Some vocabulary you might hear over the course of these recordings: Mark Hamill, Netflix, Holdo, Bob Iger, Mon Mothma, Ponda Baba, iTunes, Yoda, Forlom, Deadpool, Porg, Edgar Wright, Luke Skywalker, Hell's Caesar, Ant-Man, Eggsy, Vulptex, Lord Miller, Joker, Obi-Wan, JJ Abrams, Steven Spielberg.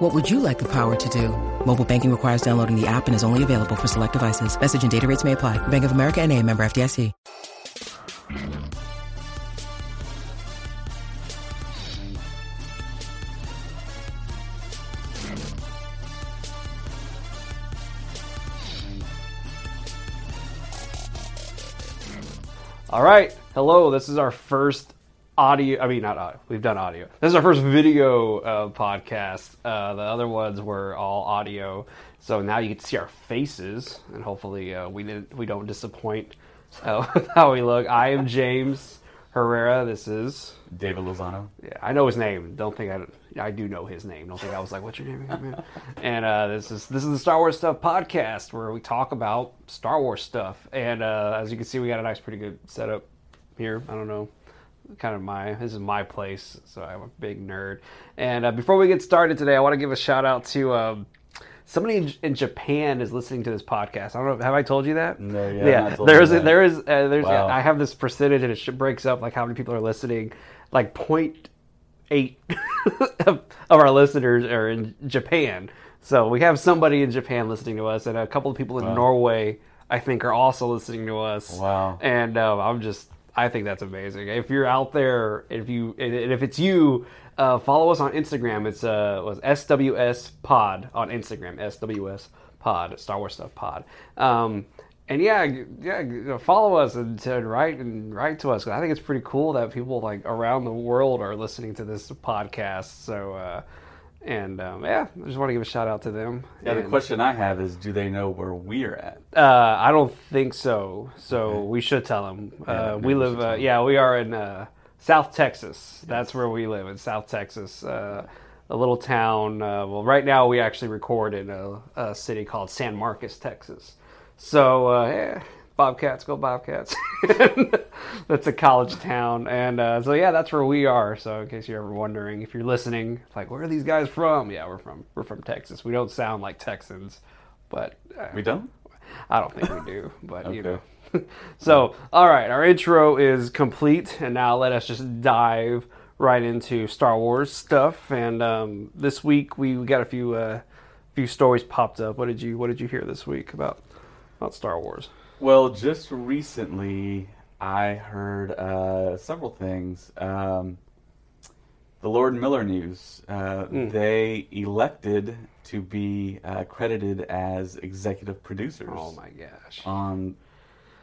What would you like the power to do? Mobile banking requires downloading the app and is only available for select devices. Message and data rates may apply. Bank of America N.A. member FDIC. All right. Hello. This is our first audio. I mean, not audio. We've done audio. This is our first video podcast. The other ones were all audio. So now you can see our faces, and hopefully we don't disappoint how we look. I am James Herrera. This is David Lozano. Yeah, I know his name. I do know his name. Don't think I was like, what's your name again, man? And this is the Star Wars Stuff podcast, where we talk about Star Wars stuff. And as you can see, we got a nice, pretty good setup here. I don't know, kind of this is my place, so I'm a big nerd. And before we get started today, I want to give a shout out to somebody in Japan is listening to this podcast. I don't know. Have I told you that? No, yeah. There is. Wow. I have this percentage, and it breaks up like how many people are listening. Like 0.8 of our listeners are in Japan. So we have somebody in Japan listening to us, and a couple of people in Norway, I think, are also listening to us. Wow. And I think that's amazing. If you're out there, if it's you. Follow us on Instagram. It's was SWS Pod on Instagram. SWS Pod, Star Wars Stuff Pod. And yeah, follow us and write to us. I think it's pretty cool that people like around the world are listening to this podcast. So I just want to give a shout out to them. Yeah, the question I have is, do they know where we're at? I don't think so. So we should tell them. Yeah, we live. We are in South Texas. That's where we live, in South Texas, a little town. Well, right now we actually record in a city called San Marcos, Texas. So, Bobcats, go Bobcats. That's a college town. And that's where we are. So in case you're ever wondering, if you're listening, like, where are these guys from? Yeah, we're from Texas. We don't sound like Texans, but... we don't? I don't think we do, but okay. You know. So, all right, our intro is complete, and now let us just dive right into Star Wars stuff. And this week we got a few stories popped up. What did you hear this week about Star Wars? Well, just recently I heard several things. The Lord Miller news. They elected to be credited as executive producers. Oh my gosh! On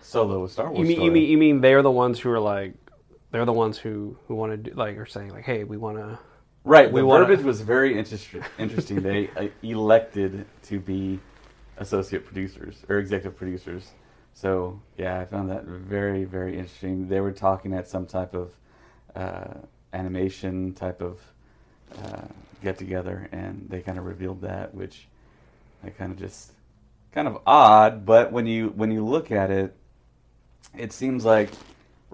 Solo, a Star Wars story. You mean they're the ones who are like, they're the ones who want to do, like, are saying like, hey, we want to. Right. The verbiage was very interesting. They elected to be associate producers or executive producers. So yeah, I found that very, very interesting. They were talking at some type of animation type of get together, and they kind of revealed that, which I kind of odd. But when you look at it, it seems like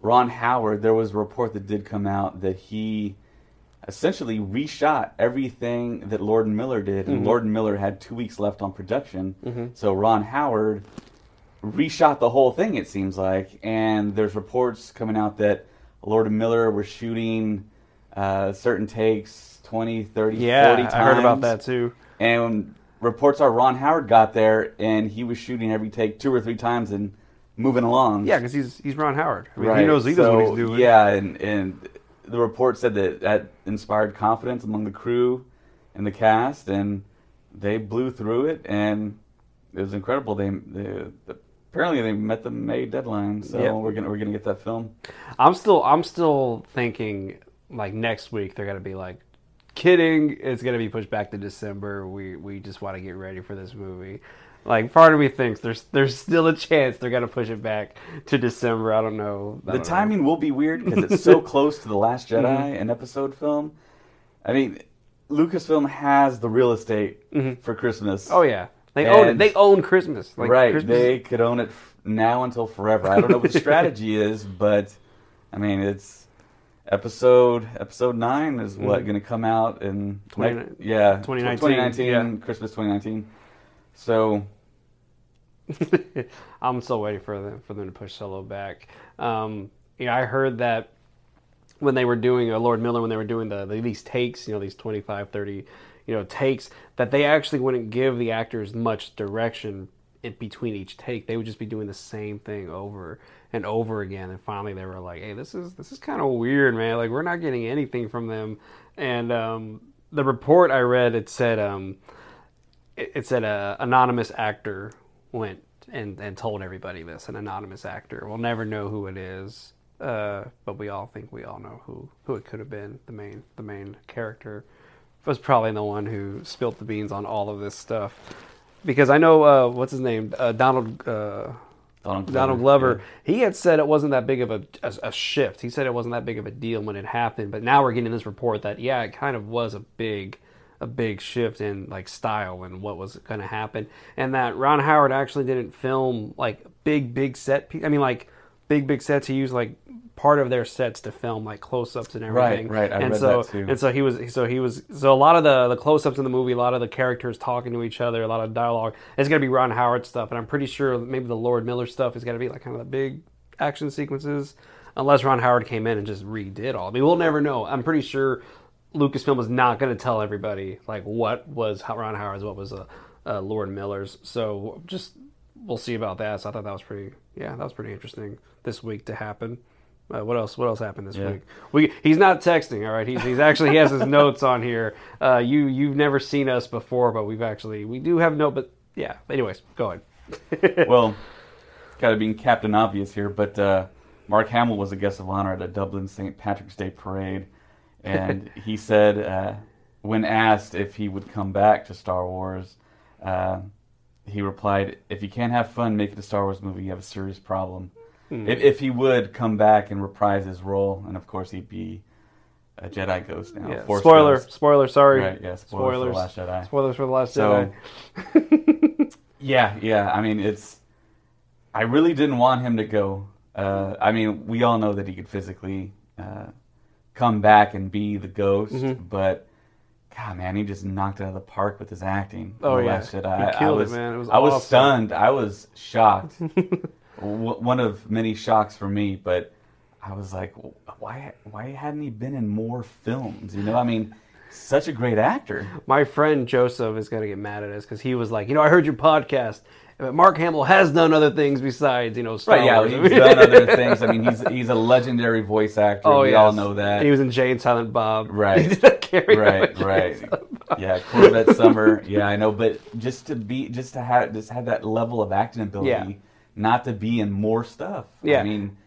Ron Howard, there was a report that did come out that he essentially reshot everything that Lord Miller did, and Lord Miller had 2 weeks left on production, so Ron Howard reshot the whole thing, it seems like, and there's reports coming out that Lord Miller was shooting certain takes 20, 30, 40 times. Yeah, I heard about that too. And reports are Ron Howard got there, and he was shooting every take 2 or 3 times, and moving along. Yeah, because he's Ron Howard. I mean, right. He knows what he's doing. Yeah, and the report said that inspired confidence among the crew and the cast, and they blew through it, and it was incredible. They met the May deadline, so we're gonna get that film. I'm still thinking like next week they're gonna be like, kidding, it's gonna be pushed back to December. We just want to get ready for this movie. Like, part of me thinks there's still a chance they're going to push it back to December. I don't know. The timing will be weird because it's so close to The Last Jedi, an episode film. I mean, Lucasfilm has the real estate for Christmas. Oh, yeah. They own Christmas. Like, right. Christmas. They could own it now until forever. I don't know what the strategy is, but I mean, it's episode 9 is what going to come out in 2019, Christmas 2019. So I'm still waiting for them to push Solo back. Yeah, I heard that when they were doing Lord Miller, when they were doing these takes, you know, these 25, 30, you know, takes, that they actually wouldn't give the actors much direction in between each take. They would just be doing the same thing over and over again. And finally, they were like, "Hey, this is kind of weird, man. Like, we're not getting anything from them." And the report I read, it said an anonymous actor went and told everybody this. An anonymous actor. We'll never know who it is, but we all know who it could have been. The main character was probably the one who spilt the beans on all of this stuff. Because I know, what's his name? Donald Glover. Yeah. He had said it wasn't that big of a shift. He said it wasn't that big of a deal when it happened. But now we're getting this report that, yeah, it kind of was a big shift in like style and what was going to happen. And that Ron Howard actually didn't film like big set piece. I mean, like big sets. He used like part of their sets to film like close-ups and everything. Right. I read that too. And so he was a lot of the close-ups in the movie, a lot of the characters talking to each other, a lot of dialogue. It's going to be Ron Howard stuff, and I'm pretty sure maybe the Lord Miller stuff is going to be like kind of the big action sequences, unless Ron Howard came in and just redid all. I mean, we'll never know. I'm pretty sure Lucasfilm was not going to tell everybody like what was Ron Howard's, what was Lord Miller's. So just we'll see about that. So I thought that was pretty interesting this week to happen. What else happened this week? He's not texting, all right? He's actually, he has his notes on here. You've never seen us before, but we do have notes, but yeah. Anyways, go ahead. Well, gotta be Captain Obvious here, but Mark Hamill was a guest of honor at a Dublin St. Patrick's Day parade, and he said, when asked if he would come back to Star Wars, he replied, "If you can't have fun making a Star Wars movie, you have a serious problem." If he would come back and reprise his role, and of course he'd be a Jedi ghost now. Yeah. Spoiler, sorry. Right, yeah, spoilers for The Last Jedi. Spoilers for The Last Jedi. Yeah, I mean, I really didn't want him to go. I mean, we all know that he could physically come back and be the ghost, but God, man, he just knocked it out of the park with his acting. Oh, yeah. Last Jedi. He killed it, man. It was awesome. I was stunned. I was shocked. One of many shocks for me, but I was like, why hadn't he been in more films? You know, I mean, such a great actor. My friend Joseph is going to get mad at us because he was like, you know, I heard your podcast, but Mark Hamill has done other things besides, you know, Star Wars. He's done other things. I mean, he's a legendary voice actor. Oh, we all know that. And he was in Jay and Silent Bob. Right. Bob. Yeah, Corvette Summer. Yeah, I know, but just to have that level of acting ability. Yeah. Not to be in more stuff. Yeah. I mean,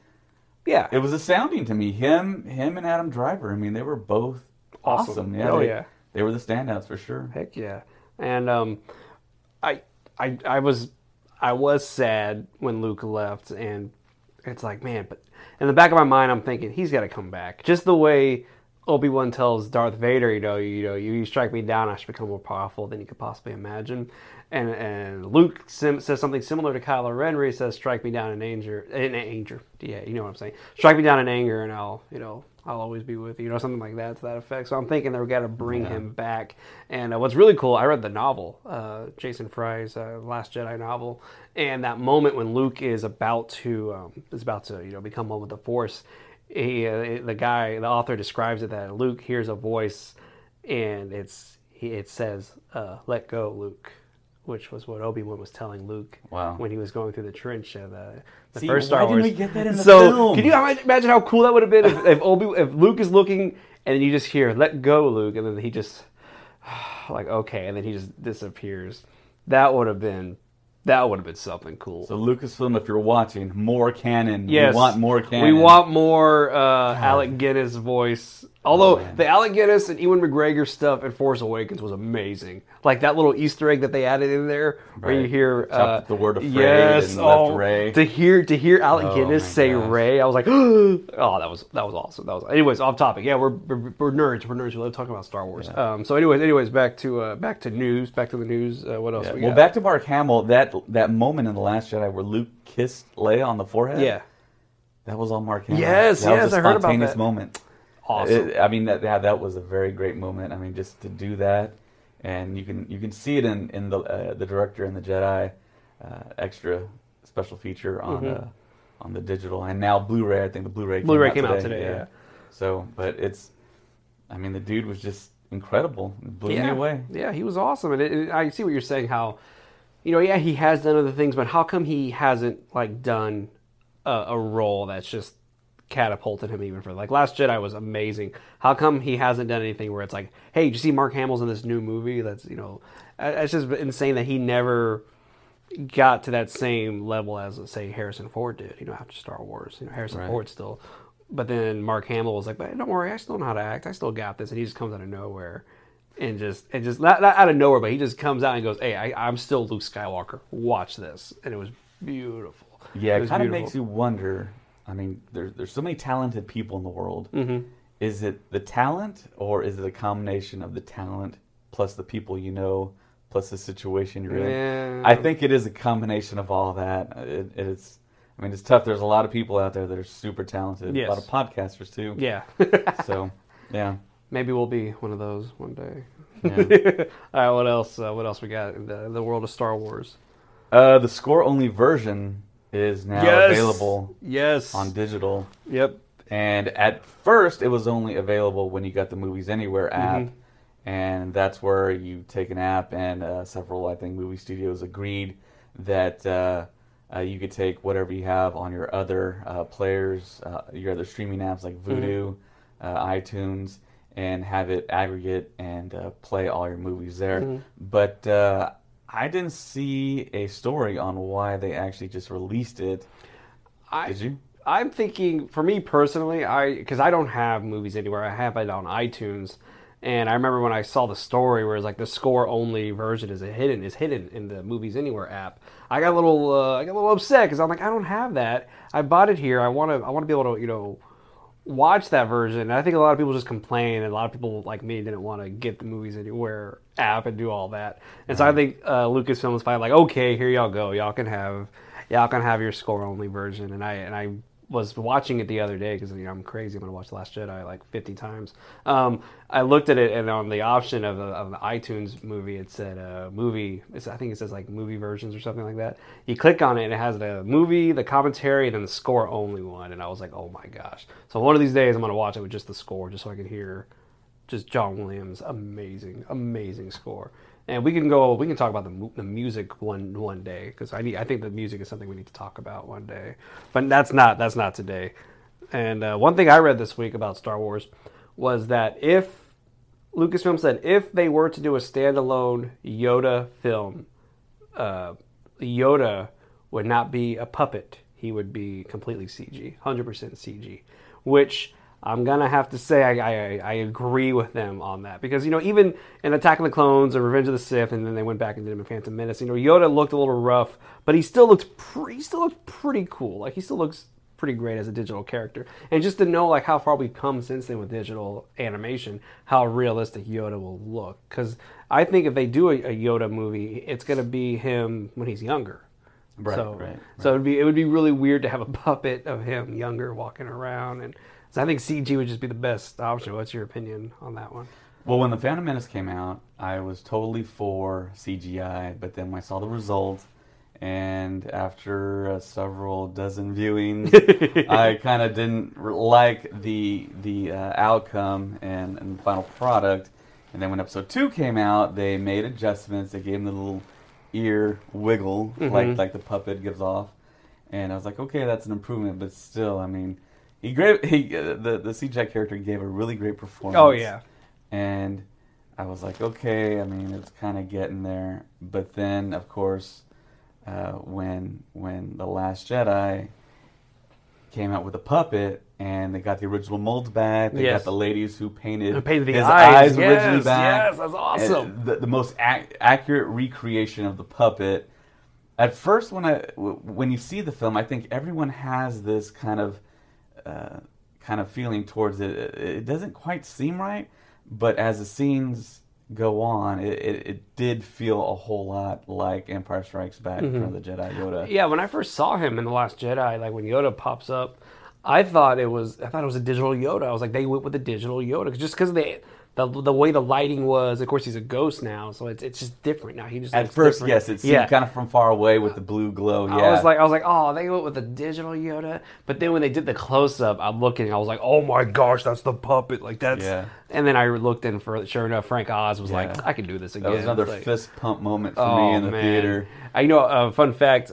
yeah, it was astounding to me. Him and Adam Driver. I mean, they were both awesome. Yeah, they were the standouts for sure. Heck yeah. And I was sad when Luke left, and it's like, man. But in the back of my mind, I'm thinking he's got to come back. Just the way Obi-Wan tells Darth Vader, you strike me down, I should become more powerful than you could possibly imagine. And Luke says something similar to Kylo Ren, where he says, "Strike me down in anger." Yeah, you know what I'm saying. Strike me down in anger, and I'll always be with you. You know, something like that to that effect. So I'm thinking that we got to bring him back. And what's really cool, I read the novel, Jason Fry's Last Jedi novel, and that moment when Luke is about to become one with the Force. The author describes it that Luke hears a voice, and it says, "Let go, Luke," which was what Obi-Wan was telling Luke when he was going through the trench of the first Star Wars. Why didn't we get that in the film? Can you imagine how cool that would have been if Luke is looking and you just hear, "Let go, Luke," and then he just like, okay, and then he just disappears. That would have been something cool. So Lucasfilm, if you're watching, more canon. Yes. We want more canon. We want more Alec Guinness voice Although the Alec Guinness and Ewan McGregor stuff in Force Awakens was amazing. Like that little Easter egg that they added in there where you hear the word afraid and left Rey. To hear Alec Guinness say Rey, I was like, that was awesome. That was anyways off topic. Yeah, we're nerds. We're nerds. We love talking about Star Wars. Yeah. So anyways, back to the news. What else? Yeah. We got? Well, back to Mark Hamill. That moment in The Last Jedi where Luke kissed Leia on the forehead. Yeah, that was all Mark Hamill. Yes, I heard about that. That was a spontaneous moment. Awesome. That was a very great moment. I mean, just to do that, and you can see it in the director and the Jedi extra special feature on the digital and now Blu-ray. I think the Blu-ray came out today. Yeah. So, but the dude was just incredible. It blew me away. Yeah, he was awesome, and I see what you're saying. How, he has done other things, but how come he hasn't done a role that's just catapulted him even further? Last Jedi was amazing. How come he hasn't done anything where it's like, hey, did you see Mark Hamill's in this new movie? That's it's just insane that he never got to that same level as, let's say, Harrison Ford did. After Star Wars, Harrison Ford still. But then Mark Hamill was like, but don't worry, I still know how to act. I still got this. And he just comes out of nowhere, and just not out of nowhere, but he just comes out and goes, hey, I'm still Luke Skywalker. Watch this, and it was beautiful. Yeah, it kind of makes you wonder. I mean, there's so many talented people in the world. Mm-hmm. Is it the talent, or is it a combination of the talent plus the people plus the situation you're in? I think it is a combination of all that. It's. I mean, it's tough. There's a lot of people out there that are super talented. Yes. A lot of podcasters too. Yeah. So, yeah. Maybe we'll be one of those one day. Yeah. All right. What else? What else we got in the world of Star Wars? The score-only version is now available on digital. Yep. And at first, it was only available when you got the Movies Anywhere app, and that's where you take an app, and several, I think, movie studios agreed that you could take whatever you have on your other players, your other streaming apps like Vudu, iTunes, and have it aggregate and play all your movies there. But I didn't see a story on why they actually just released it. Did you? I'm thinking, for me personally, because I don't have Movies Anywhere. I have it on iTunes, and I remember when I saw the story where it's like the score-only version is hidden in the Movies Anywhere app. I got a little upset because I'm like, I don't have that. I bought it here. I want to be able to watch that version. And I think a lot of people just complain, and a lot of people like me didn't want to get the Movies Anywhere app and do all that. And so I think Lucasfilm was finally like, okay, here y'all go. Y'all can have your score-only version. And I was watching it the other day because I'm crazy. I'm gonna watch The Last Jedi 50 times. I looked at it, and on the option of the iTunes movie, it said movie. I think it says movie versions or something like that. You click on it, and it has the movie, the commentary, and then the score only one. And I was like, oh my gosh! So one of these days, I'm gonna watch it with just the score, just so I can hear just John Williams' amazing score. And we can talk about the music one day, because I think the music is something we need to talk about one day. But that's not today. And one thing I read this week about Star Wars was that if Lucasfilm said if they were to do a standalone Yoda film, Yoda would not be a puppet. He would be completely CG, 100% CG, which I'm going to have to say I agree with them on that. Because, even in Attack of the Clones or Revenge of the Sith, and then they went back and did him in Phantom Menace, Yoda looked a little rough, but he still looked pretty cool. He still looks pretty great as a digital character. And just to know, how far we've come since then with digital animation, how realistic Yoda will look. Because I think if they do a Yoda movie, it's going to be him when he's younger. Right, so, right. So it would be really weird to have a puppet of him younger walking around, and I think CG would just be the best option. What's your opinion on that one? Well, when The Phantom Menace came out, I was totally for CGI, but then I saw the result, and after several dozen viewings, I kind of didn't like the outcome and the final product. And then when Episode 2 came out, they made adjustments. They gave him the little ear wiggle, like the puppet gives off. And I was like, okay, that's an improvement, but still, the CGI character gave a really great performance. Oh, yeah. And I was like, okay, it's kind of getting there. But then, of course, when The Last Jedi came out with a puppet, and they got the original molds back. They got the ladies who painted his eyes originally back. Yes, that's awesome. The most accurate recreation of the puppet. At first, when you see the film, I think everyone has this kind of feeling towards it. It doesn't quite seem right, but as the scenes go on, it did feel a whole lot like Empire Strikes Back from the Jedi Yoda. Yeah, when I first saw him in The Last Jedi, like when Yoda pops up, I thought it was a digital Yoda. I was like, they went with a digital Yoda just because the way the lighting was. Of course, he's a ghost now, so it's just different now. He just at first, different. Yes, it seemed kind of from far away with the blue glow. Yeah, I was like, oh, they went with a digital Yoda. But then when they did the close up, I'm looking, I was like, oh my gosh, that's the puppet. Like that's. Yeah. And then I looked in for, sure enough, Frank Oz was like, I can do this again. That was another fist pump moment for me in the theater. Fun fact.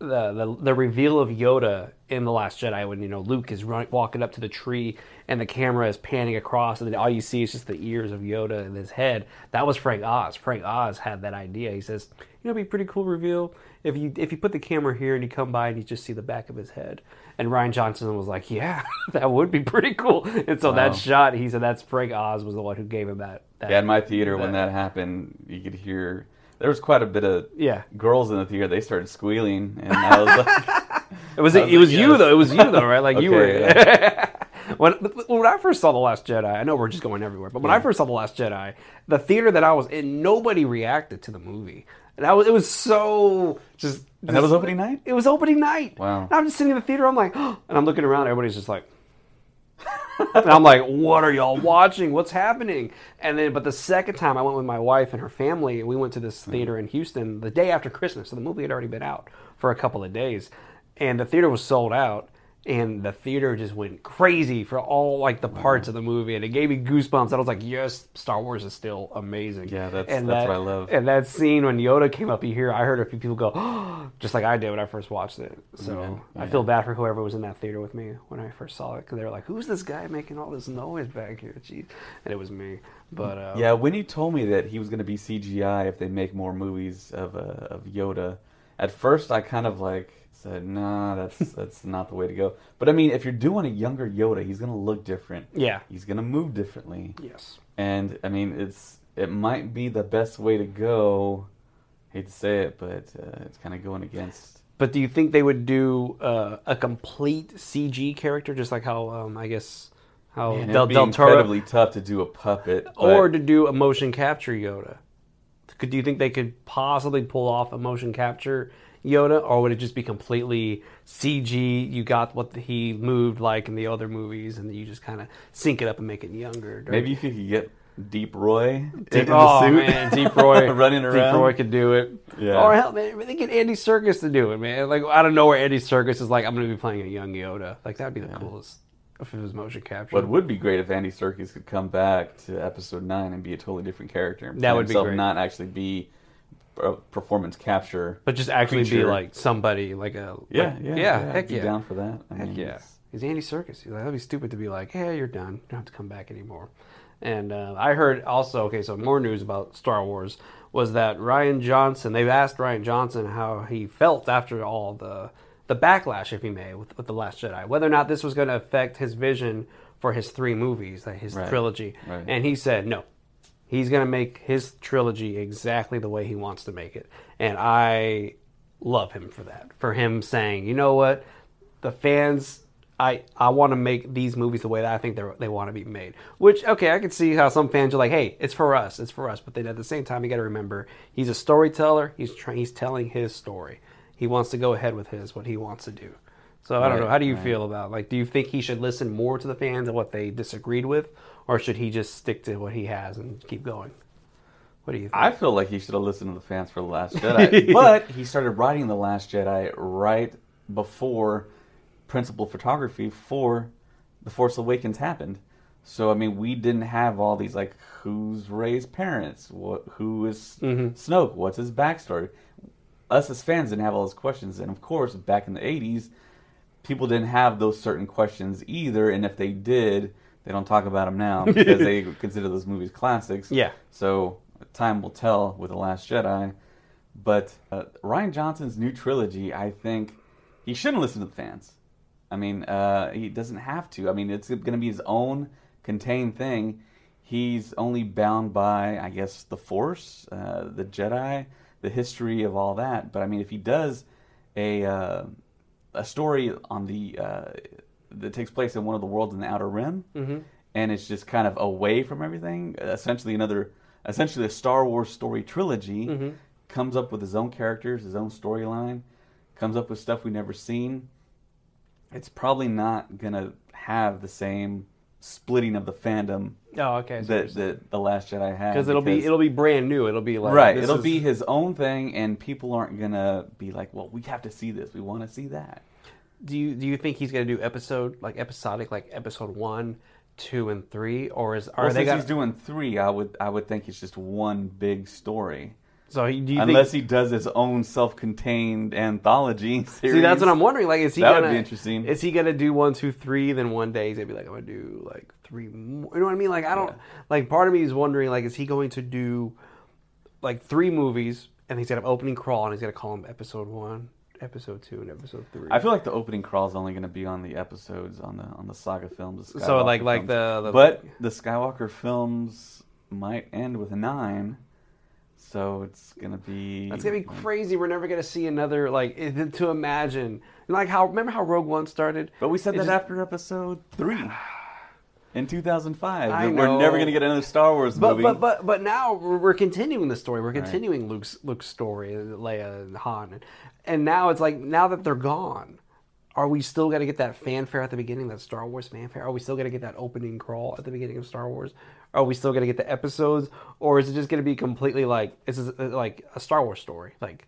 The reveal of Yoda in The Last Jedi when Luke is walking up to the tree and the camera is panning across and then all you see is just the ears of Yoda and his head. That was Frank Oz. Frank Oz had that idea. He says, it'd be a pretty cool reveal if you put the camera here and you come by and you just see the back of his head. And Rian Johnson was like, yeah, that would be pretty cool. And so that shot, he said that's Frank Oz was the one who gave him that. In my theater when that happened, you could hear... There was quite a bit of girls in the theater. They started squealing, and I was like, "It was you though. It was you though, right? Like you were." Yeah. When I first saw The Last Jedi, I know we're just going everywhere, but when I first saw The Last Jedi, the theater that I was in, nobody reacted to the movie, and it was so just. And that was opening night. It was opening night. Wow! And I'm just sitting in the theater. I'm like, oh, and I'm looking around. Everybody's just like. And I'm like, what are y'all watching? What's happening? And then, but the second time I went with my wife and her family, and we went to this theater in Houston the day after Christmas. So the movie had already been out for a couple of days. And the theater was sold out. And the theater just went crazy for all the parts of the movie, and it gave me goosebumps. And I was like, "Yes, Star Wars is still amazing." Yeah, that's what I love. And that scene when Yoda came up, I heard a few people go, "Oh," just like I did when I first watched it. So yeah. I feel bad for whoever was in that theater with me when I first saw it, because they were like, "Who's this guy making all this noise back here?" Jeez, and it was me. But when you told me that he was going to be CGI if they make more movies of Yoda, at first I kind of said, nah, that's not the way to go. But I mean, if you're doing a younger Yoda, he's gonna look different. Yeah, he's gonna move differently. Yes, and I mean, it might be the best way to go. Hate to say it, but it's kind of going against. But do you think they would do a complete CG character, just like how I guess how Del Toro? Incredibly tough to do a puppet, or to do a motion capture Yoda. Do you think they could possibly pull off a motion capture Yoda, or would it just be completely CG? You got what he moved like in the other movies, and you just kind of sync it up and make it younger. Dirty. Maybe if you could get Deep Roy in the suit. Man, Deep Roy running around. Deep Roy could do it. Yeah. Or hell, man, they get Andy Serkis to do it, man. Like I don't know where Andy Serkis is. Like I'm going to be playing a young Yoda. Like that'd be the coolest if it was motion capture. What would be great if Andy Serkis could come back to Episode 9 and be a totally different character. That would be great. Not actually be. Performance capture, but just actually creature. Be like somebody, like a heck yeah, down for that. He's Andy Serkis. That'd be stupid to be like, hey, you're done, you don't have to come back anymore. And I heard also, so more news about Star Wars was that Rian Johnson. They've asked Rian Johnson how he felt after all the backlash, if he may, with The Last Jedi, whether or not this was going to affect his vision for his three movies, like his trilogy. Right. And he said no. He's going to make his trilogy exactly the way he wants to make it. And I love him for that. For him saying, you know what? The fans, I want to make these movies the way that I think they want to be made. Which, okay, I can see how some fans are like, hey, it's for us. It's for us. But then at the same time, you got to remember, he's a storyteller. He's telling his story. He wants to go ahead with what he wants to do. So I don't know. How do you feel about do you think he should listen more to the fans and what they disagreed with? Or should he just stick to what he has and keep going? What do you think? I feel like he should have listened to the fans for The Last Jedi. But he started writing The Last Jedi right before principal photography for The Force Awakens happened. So, I mean, we didn't have all these, who's Rey's parents? Who is Snoke? What's his backstory? Us as fans didn't have all those questions. And, of course, back in the 80s, people didn't have those certain questions either. And if they did... They don't talk about them now because they consider those movies classics. Yeah. So time will tell with The Last Jedi. But Rian Johnson's new trilogy, I think he shouldn't listen to the fans. I mean, he doesn't have to. I mean, it's going to be his own contained thing. He's only bound by, I guess, the Force, the Jedi, the history of all that. But I mean, if he does a story on the that takes place in one of the worlds in the Outer Rim, mm-hmm. and it's just kind of away from everything, essentially a Star Wars story trilogy, mm-hmm. comes up with his own characters, his own storyline, comes up with stuff we've never seen. It's probably not going to have the same splitting of the fandom that The Last Jedi had. Because it'll be brand new. It'll be like... Right. It'll be his own thing, and people aren't going to be like, well, we have to see this. We want to see that. Do you think he's going to do episode 1, 2, and 3? Or he's doing 3, I would think it's just one big story. So unless he does his own self-contained anthology series. See, that's what I'm wondering. Like, would be interesting. Is he gonna do 1, 2, 3? Then one day he's gonna be like, I'm gonna do like 3 more. You know what I mean? Like, I don't. Yeah. Like, part of me is wondering, like, is he going to do like 3 movies and he's gonna have opening crawl and he's gonna call them episode 1, episode 2, and episode 3? I feel like the opening crawl is only gonna be on the episodes on the saga films. The so like films. But the Skywalker films might end with 9. So it's going to be... That's going to be crazy. We're never going to see another, like, to imagine. Like, remember how Rogue One started? But we said that after episode 3 in 2005. I know. We're never going to get another Star Wars movie. But now we're continuing the story. We're continuing Luke's story, Leia and Han. And now it's like, now that they're gone, are we still going to get that fanfare at the beginning, that Star Wars fanfare? Are we still going to get that opening crawl at the beginning of Star Wars? Are we still going to get the episodes, or is it just going to be completely like this is like a Star Wars story? Like,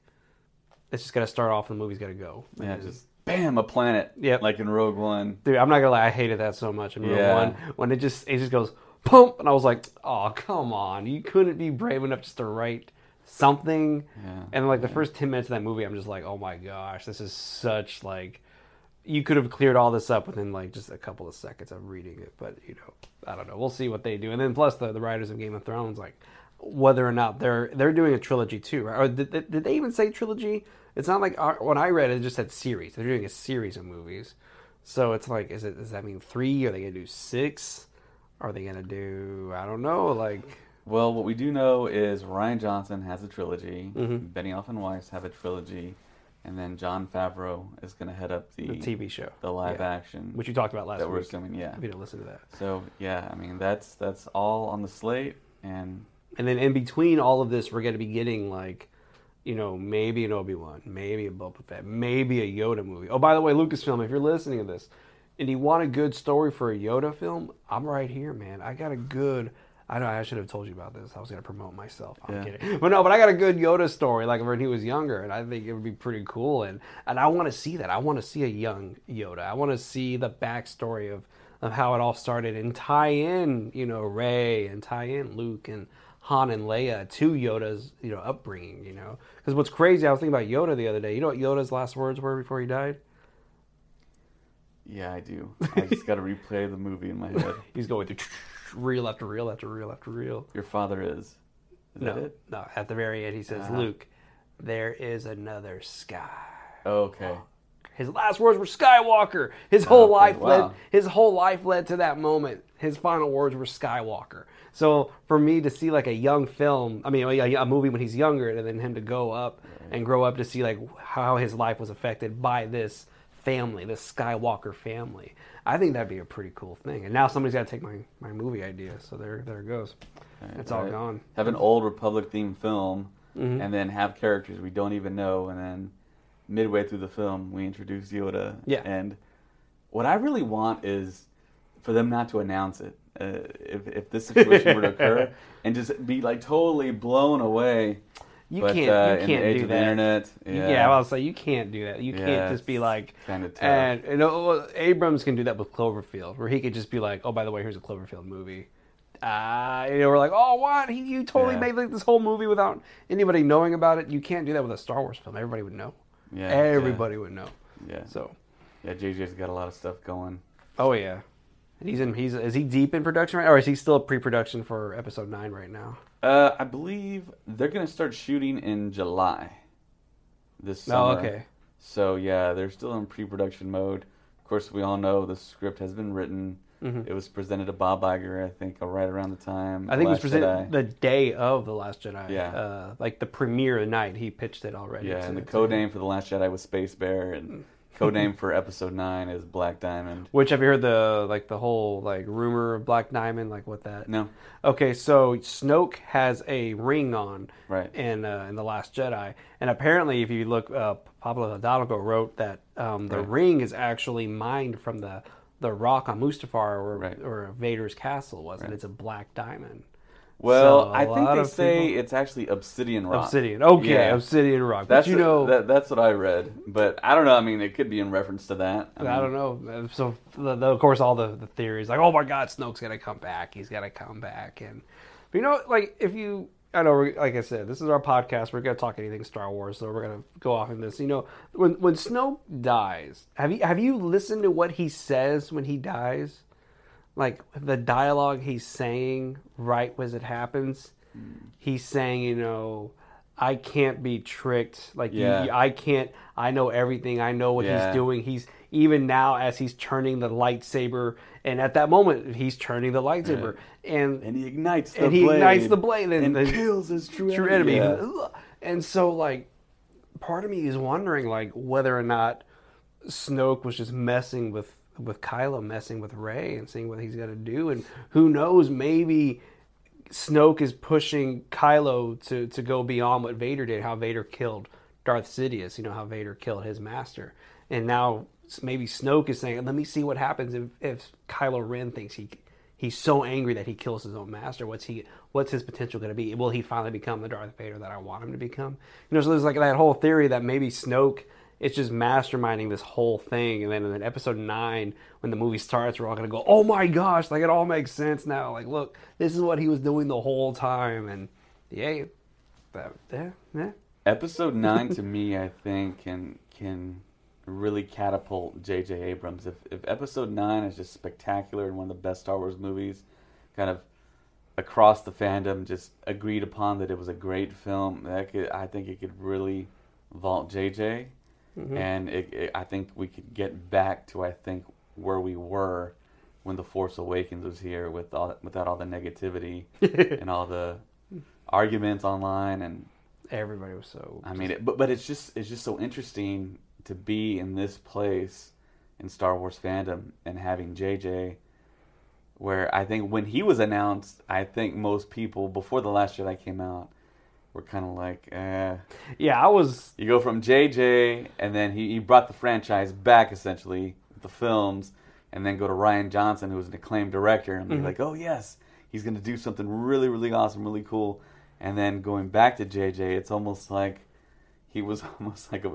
it's just going to start off and the movie's going to go. Yeah, just bam, a planet. Yeah, like in Rogue One. Dude, I'm not gonna lie, I hated that so much in Rogue One when it just goes pump, and I was like, oh come on, you couldn't be brave enough just to write something. Yeah. And like the first 10 minutes of that movie, I'm just like, oh my gosh, this is such like. You could have cleared all this up within like just a couple of seconds of reading it, but you know, I don't know. We'll see what they do, and then plus the writers of Game of Thrones, like whether or not they're doing a trilogy too, right? Or did they even say trilogy? It's not like when I read it, it just said series. They're doing a series of movies, so it's like, does that mean 3? Are they gonna do 6? Are they gonna do I don't know? Like, well, what we do know is Rian Johnson has a trilogy. Mm-hmm. Benioff and Weiss have a trilogy. And then John Favreau is going to head up the TV show, the live action, which you talked about last week. That we're assuming, yeah. We didn't listen to that. So yeah, I mean that's all on the slate, and then in between all of this, we're going to be getting like, you know, maybe an Obi-Wan, maybe a Boba Fett, maybe a Yoda movie. Oh, by the way, Lucasfilm, if you're listening to this, and you want a good story for a Yoda film, I'm right here, man. I got a good. I know I should have told you about this. I was going to promote myself. I'm kidding. But I got a good Yoda story, like when he was younger, and I think it would be pretty cool. And I want to see that. I want to see a young Yoda. I want to see the backstory of how it all started and tie in, you know, Rey and tie in Luke and Han and Leia to Yoda's, you know, upbringing, you know. Because what's crazy, I was thinking about Yoda the other day. You know what Yoda's last words were before he died? Yeah, I do. I just got to replay the movie in my head. He's going through... reel after reel after reel after reel. Your father is no, that it? No. At the very end, he says, "Luke, there is another sky." Okay. His last words were Skywalker. His whole life led to that moment. His final words were Skywalker. So for me to see like a young film, I mean a movie when he's younger, and then him to go up and grow up to see like how his life was affected by this family, this Skywalker family. I think that'd be a pretty cool thing. And now somebody's got to take my movie idea. So there it goes. It's all gone. Have an old Republic-themed film, mm-hmm. and then have characters we don't even know. And then midway through the film, we introduce Yoda. Yeah. And what I really want is for them not to announce it if this situation were to occur, and just be like totally blown away. You can't do that in the age of the internet. Yeah, I was like, you can't do that. You can't just be like, kind of tough. And you know, Abrams can do that with Cloverfield, where he could just be like, oh, by the way, here's a Cloverfield movie. You know, we're like, oh, what? You totally made like this whole movie without anybody knowing about it. You can't do that with a Star Wars film. Everybody would know. Yeah, everybody would know. Yeah. So. Yeah, JJ's got a lot of stuff going. Oh yeah, and is he deep in production right now, or is he still pre-production for episode 9 right now? I believe they're going to start shooting in July this summer. Oh, okay. So, yeah, they're still in pre-production mode. Of course, we all know the script has been written. Mm-hmm. It was presented to Bob Iger, I think, right around the time. I think it was presented the day of The Last Jedi. Yeah. Like the premiere night, he pitched it already. Yeah, and the codename for The Last Jedi was Space Bear, and codename for Episode 9 is Black Diamond. Which, have you heard the whole rumor of Black Diamond? Like, what that? No. Okay, so Snoke has a ring on, right, in The Last Jedi. And apparently, if you look up, Pablo Hidalgo wrote that the ring is actually mined from the rock on Mustafar or Vader's castle, wasn't it? It's a black diamond. Well, so I think they say it's actually obsidian rock. Obsidian, okay, yeah. Obsidian rock. That's that's what I read, but I don't know. I mean, it could be in reference to that. I don't know. So, of course, all the theories, oh my God, Snoke's gonna come back. He's gonna come back, but if you. I know, like I said, this is our podcast. We're going to talk anything Star Wars, so we're going to go off in this. When Snoke dies, have you listened to what he says when he dies? Like, the dialogue he's saying right as it happens. He's saying, I can't be tricked. I know everything. I know what he's doing. Even now, as he's turning the lightsaber, and at that moment, he's turning the lightsaber, and he ignites the blade. And kills his true enemy. Yeah. And so, part of me is wondering, whether or not Snoke was just messing with Kylo, messing with Rey, and seeing what he's going to do. And who knows, maybe Snoke is pushing Kylo to go beyond what Vader did, how Vader killed Darth Sidious, how Vader killed his master. And now, maybe Snoke is saying, let me see what happens if Kylo Ren thinks he's so angry that he kills his own master. What's his potential going to be? Will he finally become the Darth Vader that I want him to become? So there's that whole theory that maybe Snoke is just masterminding this whole thing. And then in Episode 9, when the movie starts, we're all going to go, oh my gosh, it all makes sense now. Look, this is what he was doing the whole time. And yeah. Episode 9 to me, I think, can really catapult JJ Abrams. If Episode 9 is just spectacular and one of the best Star Wars movies, kind of across the fandom just agreed upon that it was a great film, I think it could really vault JJ. Mm-hmm. And I think we could get back to where we were when The Force Awakens was here, without all the negativity and all the arguments online, and everybody was so. I mean, but it's just so interesting to be in this place in Star Wars fandom and having JJ, where I think when he was announced, I think most people before The Last Jedi came out were kind of yeah, I was. You go from JJ, and then he brought the franchise back essentially with the films, and then go to Rian Johnson, who was an acclaimed director, and be like, oh yes, he's going to do something really, really awesome, really cool. And then going back to JJ, it's almost like he was almost like a.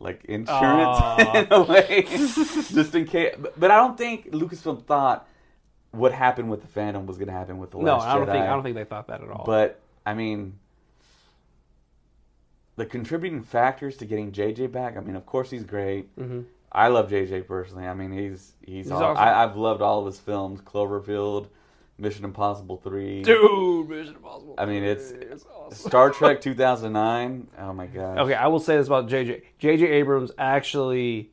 Like insurance in a way, just in case. But I don't think Lucasfilm thought what happened with the fandom was going to happen with The Last Jedi. I don't think they thought that at all. But I mean, the contributing factors to getting JJ back. I mean, of course he's great. Mm-hmm. I love JJ personally. I mean, he's awesome. I've loved all of his films: Cloverfield, Mission Impossible 3. Dude, Mission Impossible 3. I mean, it's awesome. Star Trek 2009. Oh, my gosh. Okay, I will say this about JJ. JJ Abrams actually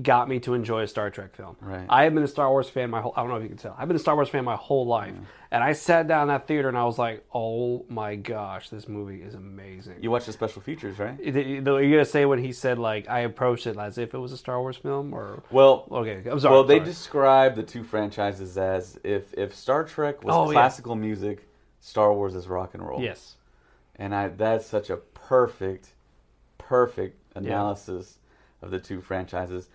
got me to enjoy a Star Trek film. Right. I have been a Star Wars fan I don't know if you can tell. I've been a Star Wars fan my whole life. Yeah. And I sat down in that theater and I was like, oh, my gosh, this movie is amazing. You watched the special features, right? You're going to say when he said, I approached it as if it was a Star Wars film? Or well, okay, I'm sorry. Well, they describe the two franchises as if Star Trek was classical music, Star Wars is rock and roll. Yes. And that's such a perfect analysis of the two franchises.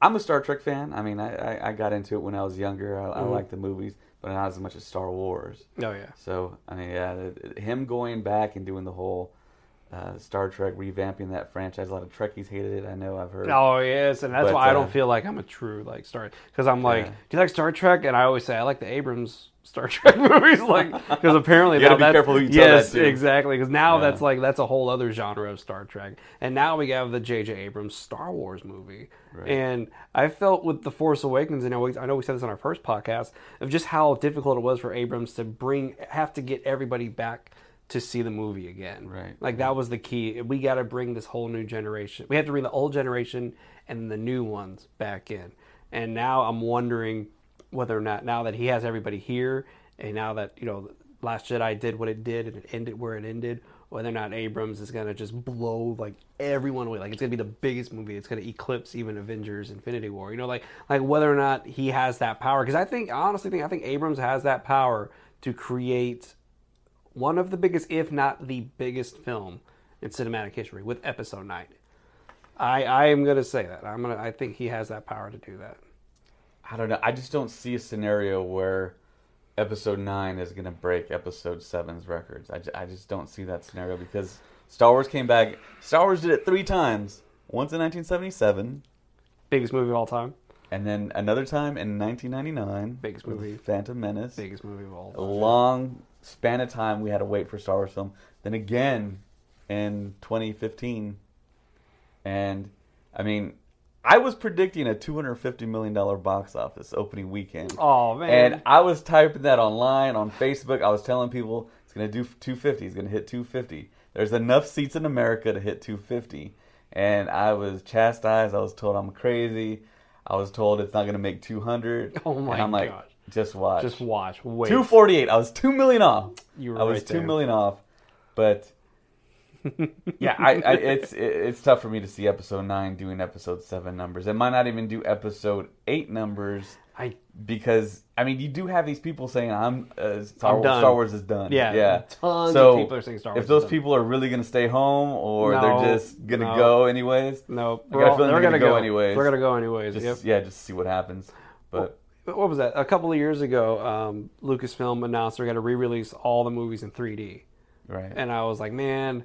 I'm a Star Trek fan. I mean, I got into it when I was younger. I liked the movies, but not as much as Star Wars. Oh, yeah. So, I mean, him going back and doing the whole Star Trek, revamping that franchise. A lot of Trekkies hated it, I know, I've heard. Oh, yes, and that's why I don't feel like I'm a true, Star... Because I'm do you like Star Trek? And I always say, I like the Abrams Star Trek movies, because apparently... you gotta be careful who you tell that to. Yes, exactly, because now that's a whole other genre of Star Trek. And now we have the J.J. Abrams Star Wars movie. Right. And I felt with The Force Awakens, and I know we said this on our first podcast, of just how difficult it was for Abrams to have to get everybody back to see the movie again. Right. That was the key. We got to bring this whole new generation. We have to bring the old generation and the new ones back in. And now I'm wondering whether or not, now that he has everybody here, and now that, you know, Last Jedi did what it did and it ended where it ended, whether or not Abrams is going to just blow, like, everyone away. Like, it's going to be the biggest movie. It's going to eclipse even Avengers Infinity War. You know, like whether or not he has that power. Because I honestly think Abrams has that power to create one of the biggest, if not the biggest film in cinematic history with Episode 9. I am going to say that. I think he has that power to do that. I don't know. I just don't see a scenario where Episode 9 is going to break Episode 7's records. I just don't see that scenario, because Star Wars came back. Star Wars did it 3 times. Once in 1977. Biggest movie of all time. And then another time in 1999. Biggest movie. Phantom Menace. Biggest movie of all time. A long span of time we had to wait for a Star Wars film. Then again in 2015. And, I mean, I was predicting a $250 million box office opening weekend. Oh, man. And I was typing that online, on Facebook. I was telling people, it's going to do 250. It's going to hit 250. There's enough seats in America to hit 250. And I was chastised. I was told I'm crazy. I was told it's not going to make 200. Oh, my gosh. And I'm like, just watch. Just watch. Wait. 248. I was 2 million off. You were right. I was 2 million off. But... yeah, it's tough for me to see Episode 9 doing Episode 7 numbers. It might not even do Episode 8 numbers. Because I mean, you do have these people saying Star Wars is done. Yeah. Tons of people are saying Star Wars. If those people are really going to stay home, or they're just going to go anyways. No, they're going to go anyways. We're going to go anyways. Just, yep. Yeah, just see what happens. But what was that? A couple of years ago, Lucasfilm announced they're going to re-release all the movies in 3D. Right. And I was like, man,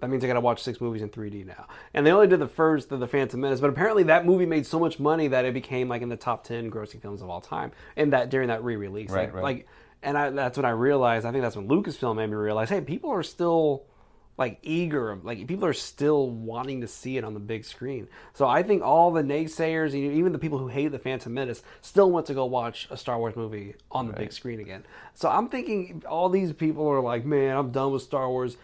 that means I gotta watch 6 movies in 3D now. And they only did the first of The Phantom Menace, but apparently that movie made so much money that it became like in the top 10 grossing films of all time. And that during that re-release, that's when I realized. I think that's when Lucasfilm made me realize, hey, people are still like eager, like people are still wanting to see it on the big screen. So I think all the naysayers, even the people who hate The Phantom Menace, still want to go watch a Star Wars movie on the big screen again. So I'm thinking all these people are like, man, I'm done with Star Wars.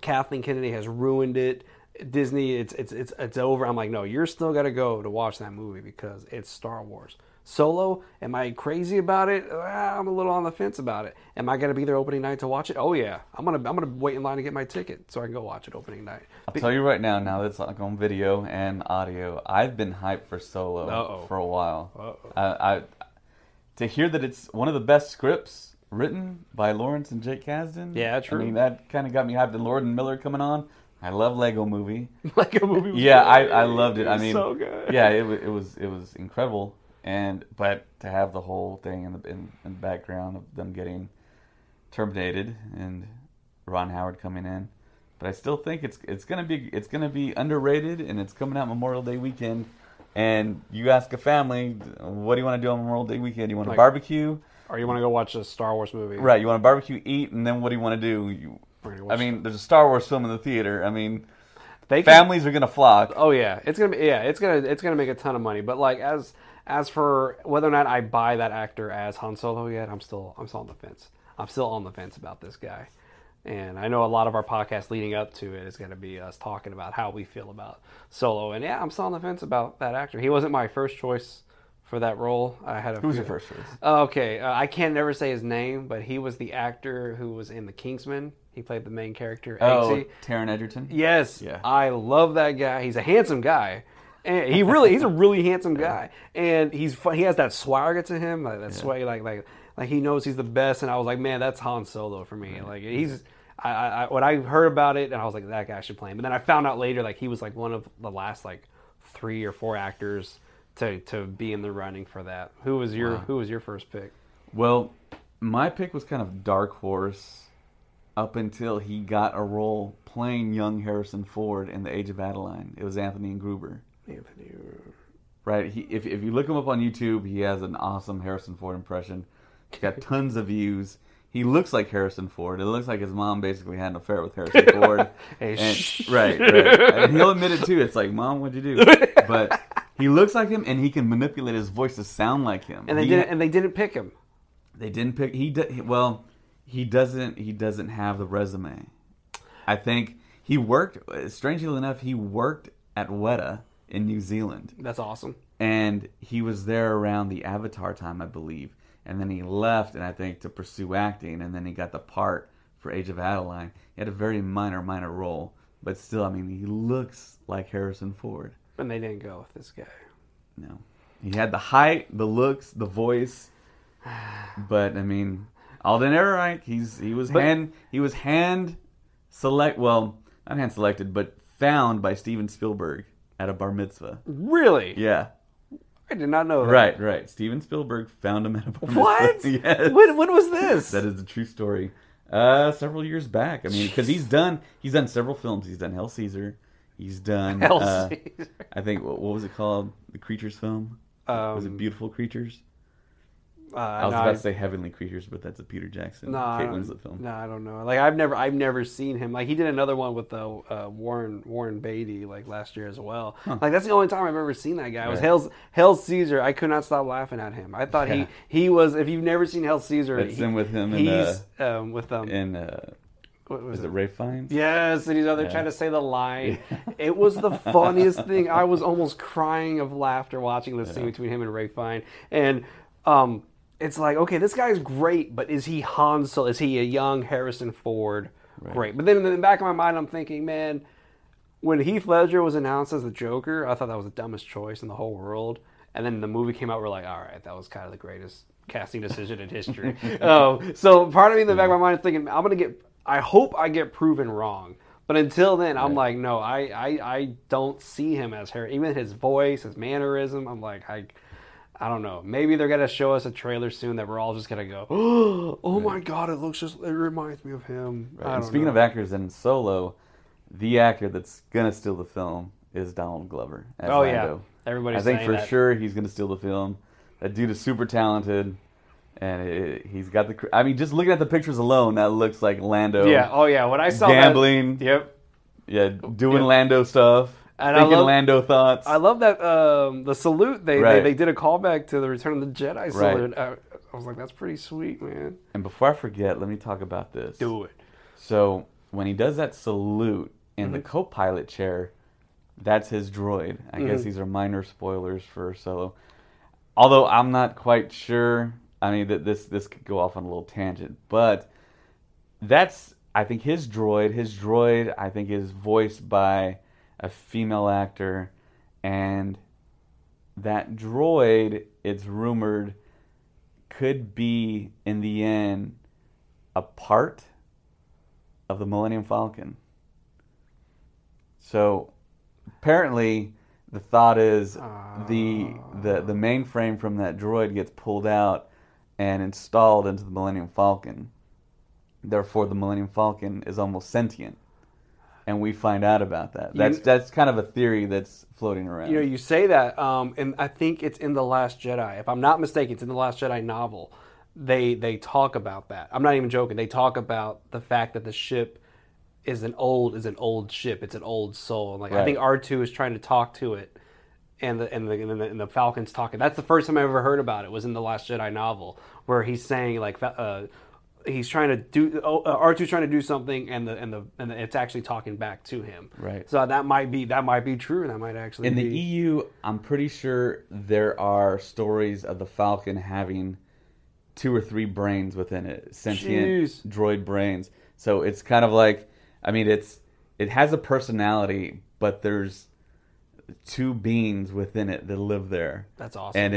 Kathleen Kennedy has ruined it. Disney, it's over. I'm like, no, you're still got to go to watch that movie because it's Star Wars. Solo, am I crazy about it? I'm a little on the fence about it. Am I going to be there opening night to watch it? Oh yeah, I'm gonna wait in line to get my ticket so I can go watch it opening night. I'll tell you right now. Now that's like on video and audio, I've been hyped for Solo for a while. To hear that it's one of the best scripts written by Lawrence and Jake Kasdan. Yeah, true. I mean, that kind of got me hyped. The Lord Miller coming on. I love Lego Movie. Lego Movie. Was yeah, I loved it. I mean, so good. Yeah, it was incredible. But to have the whole thing in the background of them getting terminated and Ron Howard coming in, but I still think it's gonna be underrated, and it's coming out Memorial Day weekend. And you ask a family, what do you want to do on Memorial Day weekend? You want to barbecue? Or you want to go watch a Star Wars movie. Right, you want to barbecue, eat, and then what do you want to do? There's a Star Wars film in the theater. I mean, families are going to flock. Oh yeah, it's going to make a ton of money. But like as for whether or not I buy that actor as Han Solo yet, I'm still on the fence. I'm still on the fence about this guy. And I know a lot of our podcasts leading up to it is going to be us talking about how we feel about Solo. And yeah, I'm still on the fence about that actor. He wasn't my first choice for that role. Who's your first choice? Okay, I can never say his name, but he was the actor who was in The Kingsman. He played the main character, Eggsy. Oh, Taron Egerton? Yes. Yeah. I love that guy. He's a handsome guy. And he's a really handsome guy. And he's fun. He has that swagger to him, like that sway, like he knows he's the best. And I was like, man, that's Han Solo for me. Right. Like I when I heard about it, and I was like, that guy should play him. And then I found out later, like he was like one of the last like 3 or 4 actors to be in the running for that. Who was your first pick? Well, my pick was kind of dark horse up until he got a role playing young Harrison Ford in The Age of Adeline. It was Anthony Gruber. Right. If you look him up on YouTube, he has an awesome Harrison Ford impression. He's got tons of views. He looks like Harrison Ford. It looks like his mom basically had an affair with Harrison Ford. Right. And he'll admit it too. It's like, Mom, what'd you do? But he looks like him, and he can manipulate his voice to sound like him. And they didn't pick him. They didn't pick. He doesn't have the resume. I think he worked. Strangely enough, he worked at Weta in New Zealand. That's awesome. And he was there around the Avatar time, I believe. And then he left, and I think, to pursue acting. And then he got the part for Age of Adeline. He had a very minor role. But still, I mean, he looks like Harrison Ford. And they didn't go with this guy. No. He had the height, the looks, the voice. But, I mean, Alden Ehrenreich, he was found by Steven Spielberg at a bar mitzvah. Really? Yeah. I did not know that. Right. Steven Spielberg found him at a bar mitzvah. What? Yes. When was this? That is a true story. Several years back. I mean, because he's done several films. He's done Hell's Caesar. He's done Hell's Caesar. I think what was it called? The Creatures film. Was it Beautiful Creatures? I was about to say Heavenly Creatures, but that's a Peter Jackson, Kate Winslet film. No, I don't know. Like I've never seen him. Like he did another one with Warren Beatty like last year as well. Huh. Like that's the only time I've ever seen that guy. Right. It was Hell's Caesar. I could not stop laughing at him. I thought he was. If you've never seen Hell's Caesar, it's him with him. Is it Ralph Fiennes? Yes, and he's out there trying to say the line. It was the funniest thing. I was almost crying of laughter watching this scene between him and Ralph Fiennes. And it's like, okay, this guy's great, but is he Han Solo? Is he a young Harrison Ford? Right. Great. But then in the back of my mind, I'm thinking, man, when Heath Ledger was announced as the Joker, I thought that was the dumbest choice in the whole world. And then the movie came out, we're like, all right, that was kind of the greatest casting decision in history. So part of me in the back of my mind is thinking, I hope I get proven wrong. But until then, I'm like, no, I don't see him as Harry. Even his voice, his mannerism, I'm like, I don't know. Maybe they're going to show us a trailer soon that we're all just going to go, my God, it looks just, it reminds me of him. Right. Speaking of actors in Solo, the actor that's going to steal the film is Donald Glover. Lando. Yeah. I think for sure he's going to steal the film. That dude is super talented. And he's got the... I mean, just looking at the pictures alone, that looks like Lando. Yeah, when I saw gambling, that... Yep. Yeah, doing Lando stuff. And thinking Lando thoughts. I love that the salute. They did a callback to the Return of the Jedi salute. I was like, that's pretty sweet, man. And before I forget, let me talk about this. Do it. So when he does that salute in the co-pilot chair, that's his droid. I guess these are minor spoilers for Solo. Although I'm not quite sure... I mean, this could go off on a little tangent, but that's, I think, his droid. His droid, I think, is voiced by a female actor, and that droid, it's rumored, could be, in the end, a part of the Millennium Falcon. So, apparently, the thought is the mainframe from that droid gets pulled out and installed into the Millennium Falcon. Therefore, the Millennium Falcon is almost sentient. And we find out about that. That's kind of a theory that's floating around. You know, you say that, and I think it's in The Last Jedi. If I'm not mistaken, it's in The Last Jedi novel. They talk about that. I'm not even joking. They talk about the fact that the ship is an old ship. It's an old soul. Like I think R2 is trying to talk to it. And the Falcon's talking. That's the first time I ever heard about it. Was in the Last Jedi novel where he's saying like he's trying to do R2's trying to do something and it's actually talking back to him. Right. So that might be true. That might actually be. In the EU, I'm pretty sure there are stories of the Falcon having 2 or 3 brains within it, sentient droid brains. So it's kind of like, I mean, it has a personality, but there's 2 beings within it that live there. That's awesome. And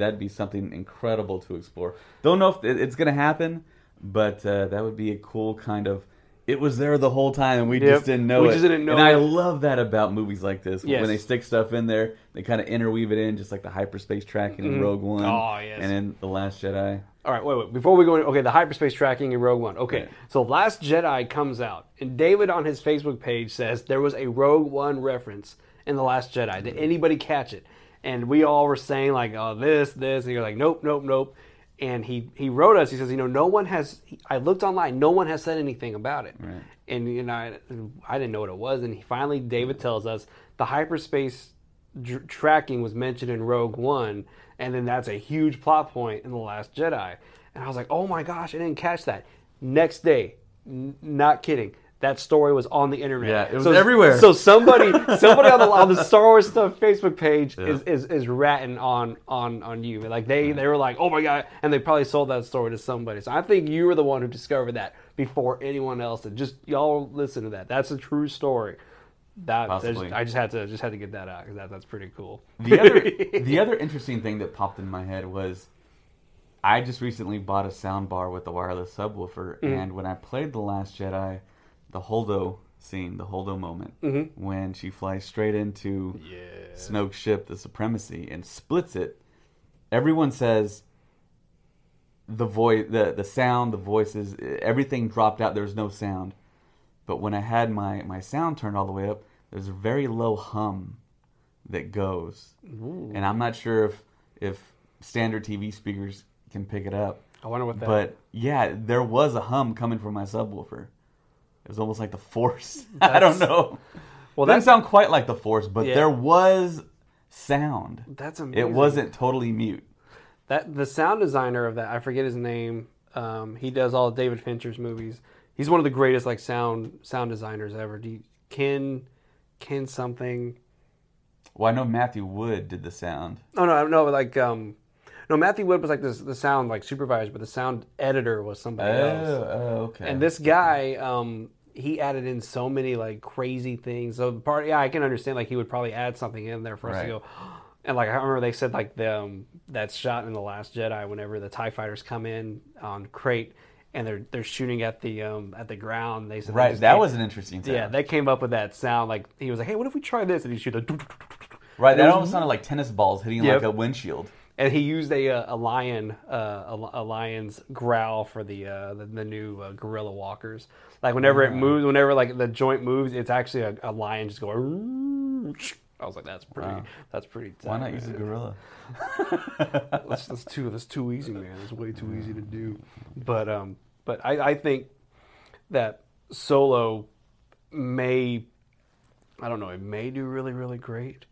that'd be something incredible to explore. Don't know if it's going to happen, but that would be a cool kind of, it was there the whole time and we just didn't know it. And I love that about movies like this. Yes. When they stick stuff in there, they kind of interweave it in, just like the hyperspace tracking in Rogue One. Oh, yes. And in The Last Jedi. All right, wait. Before we go in, the hyperspace tracking in Rogue One. Okay, so Last Jedi comes out, and David on his Facebook page says there was a Rogue One reference in The Last Jedi. Did anybody catch it? And we all were saying, like, oh, this, and you're like, nope. And he wrote us, he says, no one has, I looked online, no one has said anything about it. Right. And, I didn't know what it was, and finally David tells us the hyperspace tracking was mentioned in Rogue One, and then that's a huge plot point in The Last Jedi. And I was like, oh my gosh, I didn't catch that. Next day, not kidding, that story was on the internet. Yeah, it was everywhere. So somebody on the Star Wars Stuff Facebook page is ratting on you. Like they were like, oh my God, and they probably sold that story to somebody. So I think you were the one who discovered that before anyone else. And just y'all listen to that. That's a true story. I just had to get that out because that's pretty cool. The other interesting thing that popped in my head was, I just recently bought a soundbar with a wireless subwoofer, and when I played The Last Jedi, the Holdo scene, the Holdo moment, when she flies straight into Snoke's ship, the Supremacy, and splits it, everyone says the sound, the voices, everything dropped out. There was no sound. But when I had my sound turned all the way up, there's a very low hum that goes. Ooh. And I'm not sure if standard TV speakers can pick it up. I wonder what that... But yeah, there was a hum coming from my subwoofer. It was almost like the Force. I don't know. Well, that didn't sound quite like the Force, but there was sound. That's amazing. It wasn't totally mute. That the sound designer of that, I forget his name. He does all David Fincher's movies. He's one of the greatest sound designers ever. Ken something. Well, I know Matthew Wood did the sound. Oh no, Matthew Wood was like the sound supervisor, but the sound editor was somebody else. Oh, okay. And this guy, he added in so many crazy things. So I can understand he would probably add something in there for us to go. And I remember they said that shot in The Last Jedi whenever the TIE fighters come in on Crate and they're shooting at the ground. They said that was an interesting sound. Yeah, they came up with that sound. He was like, hey, what if we try this? And he shoot a... Right, that almost sounded like tennis balls hitting a windshield. And he used a lion's growl for the new gorilla walkers. Whenever it moves, whenever the joint moves, it's actually a lion just going. I was like, that's pretty. Wow. That's pretty tight. Why not use a gorilla? That's too easy, man. That's way too easy to do. But I think that Solo may do really, really great.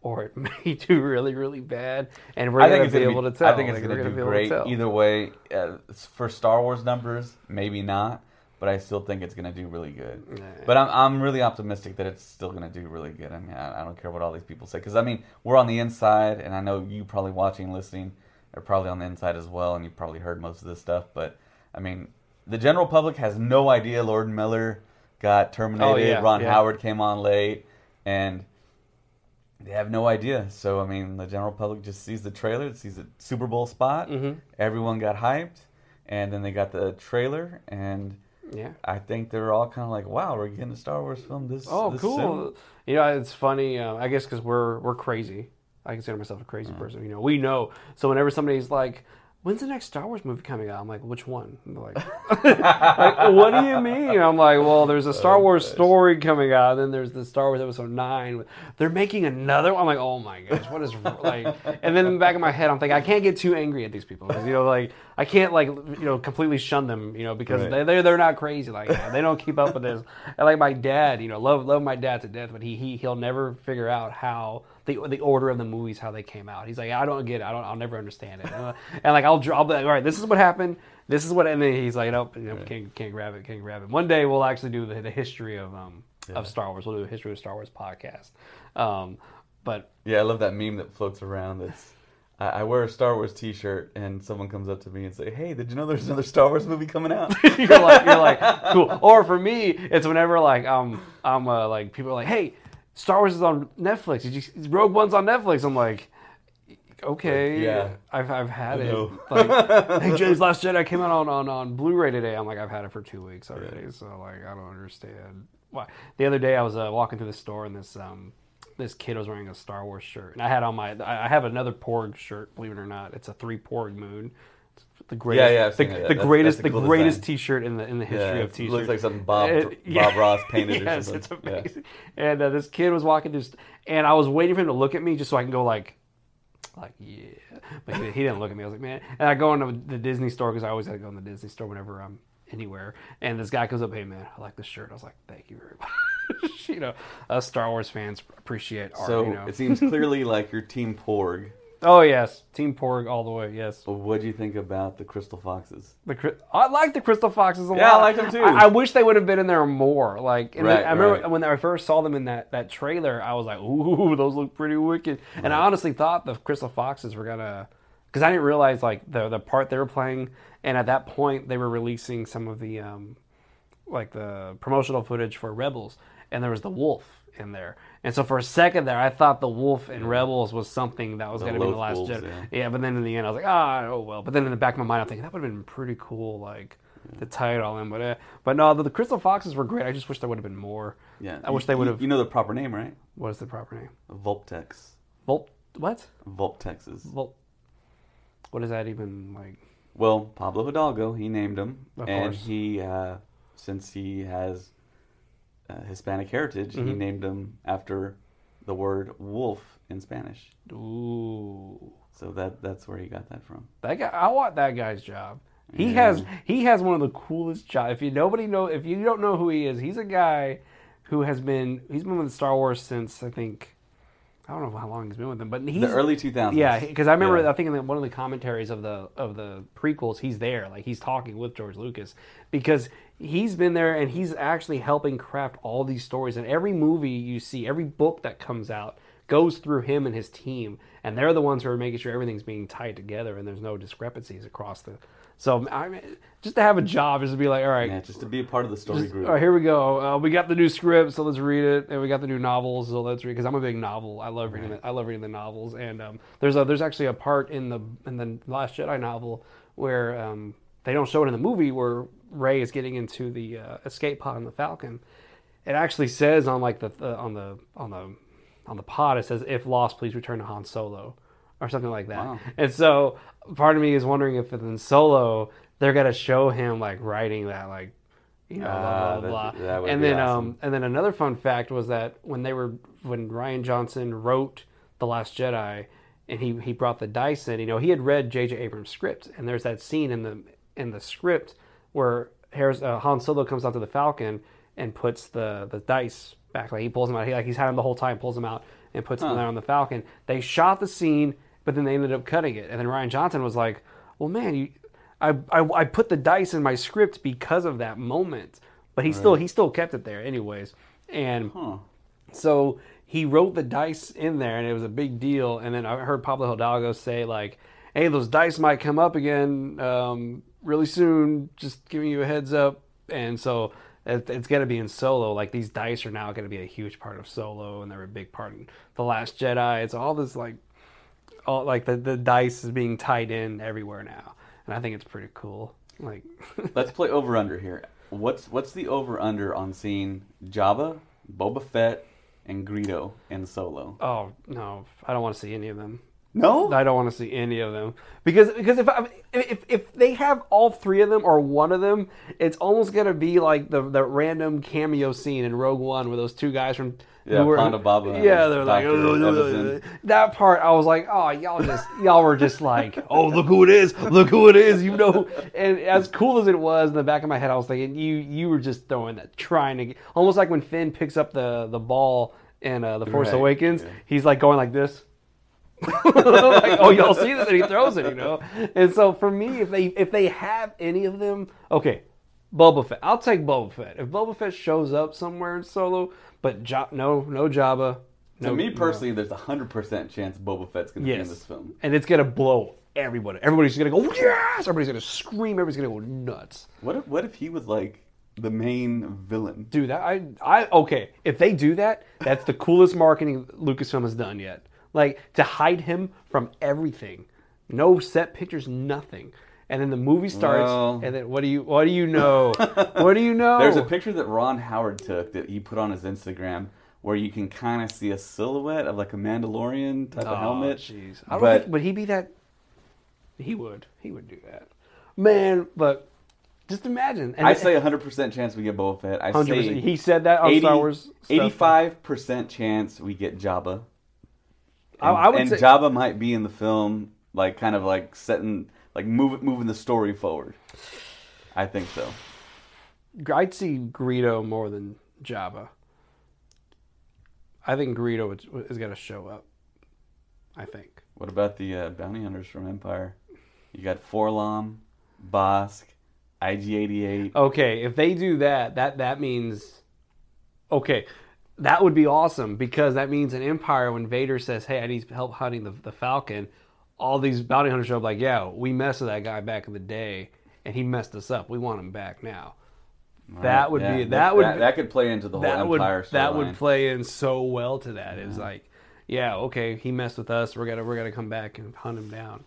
Or it may do really, really bad, and we're going to be able to tell. I think it's going to do great either way. For Star Wars numbers, maybe not, but I still think it's going to do really good. Yeah. But I'm really optimistic that it's still going to do really good. I mean, I don't care what all these people say, because we're on the inside, and I know you probably watching, listening, are probably on the inside as well, and you probably heard most of this stuff. But the general public has no idea. Lord Miller got terminated. Oh, yeah. Ron Howard came on late, and they have no idea. So, the general public just sees the trailer, sees the Super Bowl spot. Mm-hmm. Everyone got hyped. And then they got the trailer. And I think they were all kind of like, wow, we're getting a Star Wars film this soon. Oh, cool. Soon. It's funny. I guess because we're crazy. I consider myself a crazy person. We know. So whenever somebody's like, when's the next Star Wars movie coming out? I'm like, which one? And they're like, what do you mean? I'm like, well, there's a Star Wars story coming out, and then there's the Star Wars Episode 9. They're making another one. I'm like, oh my gosh, what is And then in the back of my head, I'm thinking, I can't get too angry at these people because I can't completely shun them because they're not crazy like that. They don't keep up with this. And my dad, love my dad to death, but he'll never figure out how. The order of the movies, how they came out. He's like, I don't get it. I'll never understand it. And I'll be like, all right, this is what happened. This is what, and then he's like, nope, can't grab it. One day we'll actually do the history of Star Wars. We'll do a history of Star Wars podcast. I love that meme that floats around. That's I wear a Star Wars T-shirt, and someone comes up to me and say, "Hey, did you know there's another Star Wars movie coming out?" you're like, cool. Or for me, it's whenever people are like, "Hey, Star Wars is on Netflix. Rogue One's on Netflix." I'm like, okay, I've had it. Hey, James, Last Jedi came out on Blu-ray today. I'm like, I've had it for 2 weeks already, so I don't understand why. The other day I was walking through the store and this kid was wearing a Star Wars shirt, and I had on I have another Porg shirt. Believe it or not, it's a 3 Porg moon. The greatest, the greatest T-shirt in the history of T-shirts. It looks like something Bob Ross painted. Yes, or something. It's amazing. Yeah. And this kid was walking through, and I was waiting for him to look at me just so I can go yeah. But he didn't look at me. I was like, man. And I go into the Disney store because I always had to go in the Disney store whenever I'm anywhere. And this guy comes up, hey man, I like this shirt. I was like, thank you very much. Us Star Wars fans appreciate art. So it seems clearly like your team Porg. Oh, yes. Team Porg all the way, yes. Well, what do you think about the Crystal Foxes? I like the Crystal Foxes a lot. Yeah, I like them too. I wish they would have been in there more. Like, I remember when I first saw them in that trailer, I was like, ooh, those look pretty wicked. Right. And I honestly thought the Crystal Foxes were going to... Because I didn't realize like the part they were playing. And at that point, they were releasing some of the like the promotional footage for Rebels. And there was the wolf in there. And so for a second there, I thought the wolf in Rebels was something that was going to be the Last Jedi. Yeah, but then in the end, I was like, oh, well. But then in the back of my mind, I'm thinking, that would have been pretty cool, like, to tie it all in. But no, the Crystal Foxes were great. I just wish there would have been more. Yeah. I wish they would have... You know the proper name, right? What is the proper name? Vulptex. What? Vulptexes. What is that even, like... Well, Pablo Hidalgo, he named them. Of course. He, since he has... Hispanic heritage, he named him after the word wolf in Spanish. Ooh. So that's where he got that from. That guy, I want that guy's job. He has one of the coolest jobs. If you don't know who he is, he's a guy who he's been with Star Wars since I don't know how long he's been with them, but the early 2000s. Yeah, because I remember, I think in one of the commentaries of the prequels, he's there, like he's talking with George Lucas, because he's been there and he's actually helping craft all these stories. And every movie you see, every book that comes out goes through him and his team, and they're the ones who are making sure everything's being tied together and there's no discrepancies across the. So I mean, just to have a job is to be like, all right, just to be a part of the story group. All right, here we go. We got the new script, so let's read it, and we got the new novels, so let's read. Because I'm a big novel. I love reading. I love reading the novels. And there's actually a part in the Last Jedi novel where they don't show it in the movie where Rey is getting into the escape pod in the Falcon. It actually says on like the pod, it says, "If lost, please return to Han Solo," or something like that. Wow. And so. Part of me is wondering if in Solo they're gonna show him like writing that, like, you know, blah blah blah. That would be awesome. And then another fun fact was that when Rian Johnson wrote The Last Jedi, and he brought the dice in, you know, he had read JJ Abrams' script, and there's that scene in the script where Han Solo comes out to the Falcon and puts the dice back, like he pulls them out. He's had them the whole time, pulls them out and puts them there on the Falcon. They shot the scene. But then they ended up cutting it. And then Rian Johnson was like, well, man, I put the dice in my script because of that moment. But he still kept it there anyways. And so he wrote the dice in there, and it was a big deal. And then I heard Pablo Hidalgo say, like, hey, those dice might come up again really soon. Just giving you a heads up. And so... It's going to be in Solo. Like, these dice are now going to be a huge part of Solo, and they're a big part in The Last Jedi. It's all this, like... All, like the dice is being tied in everywhere now, and I think it's pretty cool. Like, let's play over under here. What's the over under on seeing Jabba, Boba Fett, and Greedo in Solo? Oh no, I don't want to see any of them. No, I don't want to see any of them because if they have all three of them or one of them, it's almost gonna be like the random cameo scene in Rogue One with those two guys from Ponda Baba. Yeah, they're like that part. I was like, oh, y'all were just like, oh, look who it is, you know. And as cool as it was, in the back of my head, I was thinking you were just throwing that, trying to get, almost like when Finn picks up the ball in The Force Awakens, he's like going like this. Like, oh, y'all see this, and he throws it, you know. And so for me, if they have any of them, okay, Boba Fett, I'll take Boba Fett. If Boba Fett shows up somewhere in Solo, but no Jabba. No, to me personally, there's 100% chance Boba Fett's going to be in this film, and it's going to blow everybody. Everybody's going to go yes. Everybody's going to scream. Everybody's going to go nuts. What if he was like the main villain? Dude, if they do that, that's the coolest marketing Lucasfilm has done yet. Like, to hide him from everything. No set pictures, nothing. And then the movie starts, and then what do you know? What do you know? There's a picture that Ron Howard took that he put on his Instagram where you can kind of see a silhouette of, like, a Mandalorian type of helmet. Jeez. Would he be that? He would. He would do that. Man, but... Just imagine. I say 100% chance we get Boba Fett. I say he said that on Star Wars stuff. 85% chance we get Jabba. And Jabba might be in the film, like, kind of like setting, like, moving the story forward. I think so. I'd see Greedo more than Jabba. I think Greedo is going to show up. I think. What about the bounty hunters from Empire? You got Forlom, Bosk, IG-88. Okay, if they do that means... Okay, that would be awesome, because that means in Empire, when Vader says, hey, I need help hunting the Falcon, all these bounty hunters show up like, yeah, we messed with that guy back in the day, and he messed us up. We want him back now. Right. That would be... That could play into the whole Empire storyline. That would play in so well to that. Yeah. It's like, yeah, okay, he messed with us. We're gonna come back and hunt him down.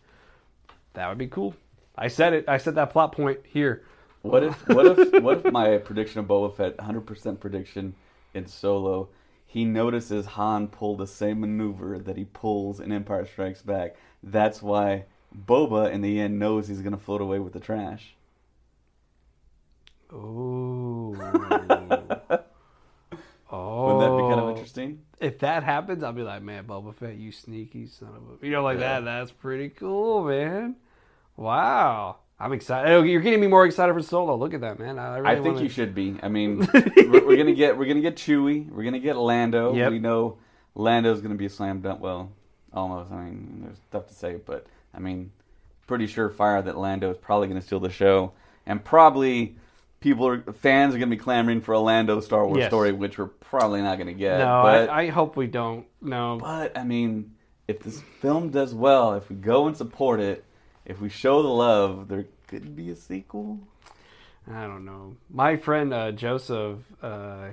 That would be cool. I said it. I said that plot point here. What if my prediction of Boba Fett, 100% prediction in Solo, he notices Han pulled the same maneuver that he pulls in Empire Strikes Back. That's why Boba in the end knows he's gonna float away with the trash. Oh. Oh. Wouldn't that be kind of interesting? If that happens, I'll be like, man, Boba Fett, you sneaky son of a... You know, like that. That's pretty cool, man. Wow. I'm excited. You're getting me more excited for Solo. Look at that, man. I think you should be. I mean, we're gonna get Chewie. We're gonna get Lando. Yep. We know Lando's gonna be a slam dunk. Well, almost. I mean, there's stuff to say, but I mean, pretty surefire that Lando is probably gonna steal the show, and probably. Fans are going to be clamoring for a Lando Star Wars story, which we're probably not going to get. No, but, I hope we don't. No. But, I mean, if this film does well, if we go and support it, if we show the love, there could be a sequel? I don't know. My friend Joseph, the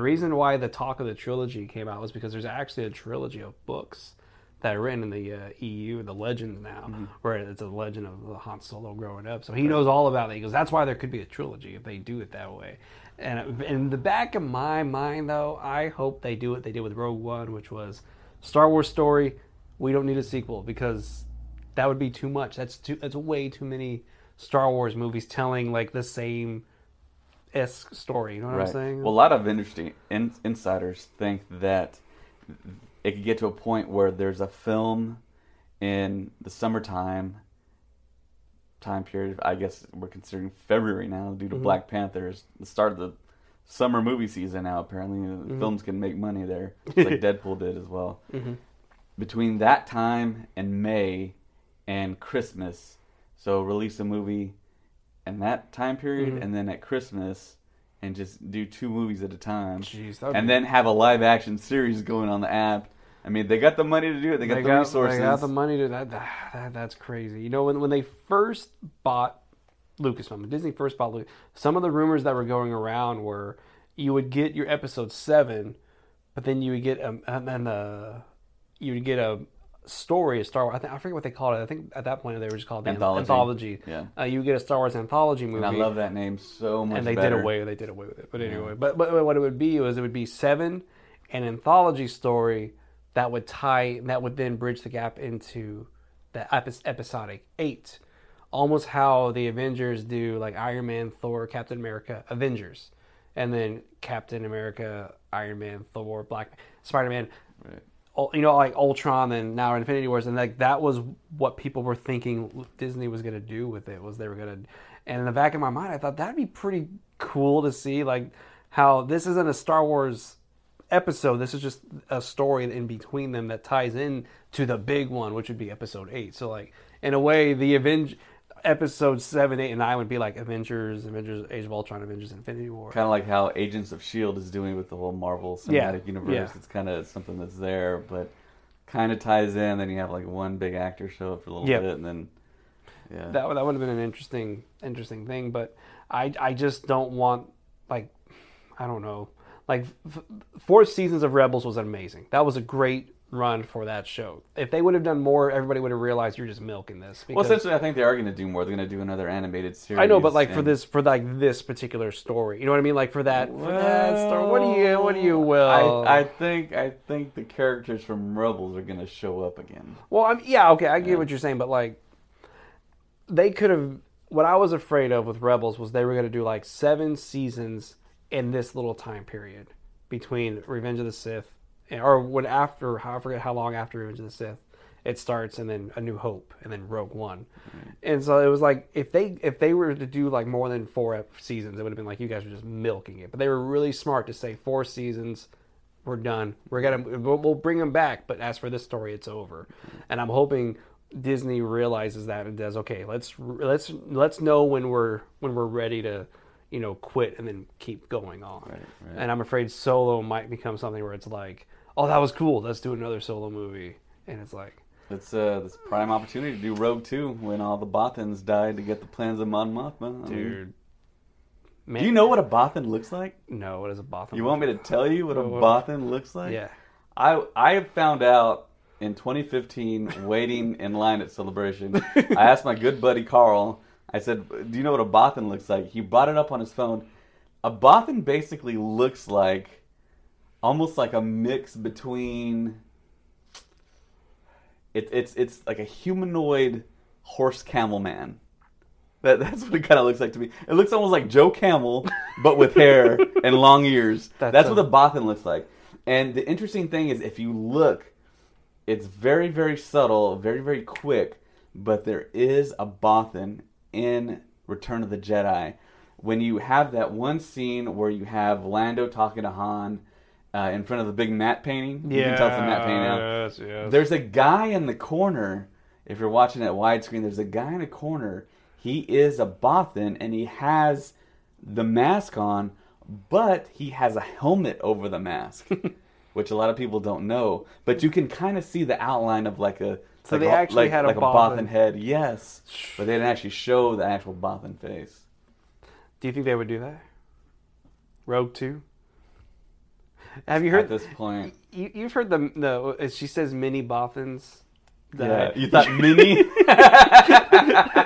reason why the talk of the trilogy came out was because there's actually a trilogy of books that are written in the EU, the Legends now, where it's a legend of Han Solo growing up. So he knows all about it. He goes, that's why there could be a trilogy if they do it that way. And in the back of my mind, though, I hope they do what they did with Rogue One, which was Star Wars story, we don't need a sequel, because that would be too much. That's way too many Star Wars movies telling like the same-esque story. You know what I'm saying? Well, a lot of interesting insiders think that... It could get to a point where there's a film in the summertime time period. I guess we're considering February now due to Black Panther. It's the start of the summer movie season now, apparently. Films can make money there, just like Deadpool did as well. Between that time and May and Christmas, so release a movie in that time period and then at Christmas... And just do two movies at a time. Jeez, and then have a live-action series going on the app. I mean, they got the money to do it. They got the resources. They got the money to that. That's crazy. You know, when they first bought Lucasfilm, when Disney first bought Lucasfilm, some of the rumors that were going around were you would get your episode 7, but then you would get a story of Star Wars. I forget what they called it. I think at that point they were just called anthology. Yeah. You get a Star Wars anthology movie. And I love that name so much. And they did away with it. But anyway, but what it would be was it would be 7, an anthology story that would then bridge the gap into the episodic 8, almost how the Avengers do, like Iron Man, Thor, Captain America, Avengers, and then Captain America, Iron Man, Thor, Black Spider-Man. Right. You know, like Ultron and now Infinity Wars, and like that was what people were thinking Disney was going to do with it, was they were going to... And in the back of my mind, I thought that'd be pretty cool to see, like, how this isn't a Star Wars episode, this is just a story in between them that ties in to the big one, which would be episode 8. So, like, in a way, the episode 7, 8, and 9 would be like Avengers, Age of Ultron, Avengers, Infinity War. Kind of like how Agents of S.H.I.E.L.D. is doing with the whole Marvel Cinematic Universe. Yeah. It's kind of something that's there, but kind of ties in. Then you have like one big actor show up for a little bit, and then... Yeah. That would have been an interesting thing, but I just don't want, like, I don't know. Like, 4 seasons of Rebels was amazing. That was a great run for that show. If they would have done more, everybody would have realized you're just milking this. Well, essentially, I think they are going to do more. They're going to do another animated series. I know, but like for this particular story, you know what I mean? Like for that story, what do you will? I think the characters from Rebels are going to show up again. Well, I get what you're saying, but like they could have. What I was afraid of with Rebels was they were going to do like 7 seasons in this little time period between Revenge of the Sith. Or when after, I forget how long after Revenge of the Sith, it starts, and then A New Hope, and then Rogue One. Mm-hmm. And so it was like, if they were to do like more than 4 seasons, it would have been like, you guys were just milking it. But they were really smart to say 4 seasons, we're done. We'll bring him back, but as for this story, it's over. And I'm hoping Disney realizes that and does, okay, let's know when we're ready to, you know, quit and then keep going on. Right. And I'm afraid Solo might become something where it's like, oh, that was cool, let's do another Solo movie. And it's like, it's a prime opportunity to do Rogue 2 when all the Bothans died to get the plans of Mon Mothma. Dude. Man. Do you know what a Bothan looks like? No, what is a Bothan? You want me to tell you what a Bothan looks like? Yeah. I found out in 2015, waiting in line at Celebration. I asked my good buddy Carl, I said, do you know what a Bothan looks like? He brought it up on his phone. A Bothan basically looks like, almost like a mix between... It's like a humanoid horse camel man. That's what it kind of looks like to me. It looks almost like Joe Camel, but with hair and long ears. That's what a Bothan looks like. And the interesting thing is, if you look, it's very, very subtle, very, very quick, but there is a Bothan in Return of the Jedi. When you have that one scene where you have Lando talking to Han in front of the big matte painting. You can tell it's a matte painting now. Yes. There's a guy in the corner, if you're watching that widescreen, there's a guy in a corner. He is a Bothan, and he has the mask on, but he has a helmet over the mask, which a lot of people don't know. But you can kind of see the outline of like a... So like they actually had a Bothan. Bothan head, yes. But they didn't actually show the actual Bothan face. Do you think they would do that? Rogue 2? Have you heard... At this point... You've heard the she says mini Bothans... Yeah. You thought mini?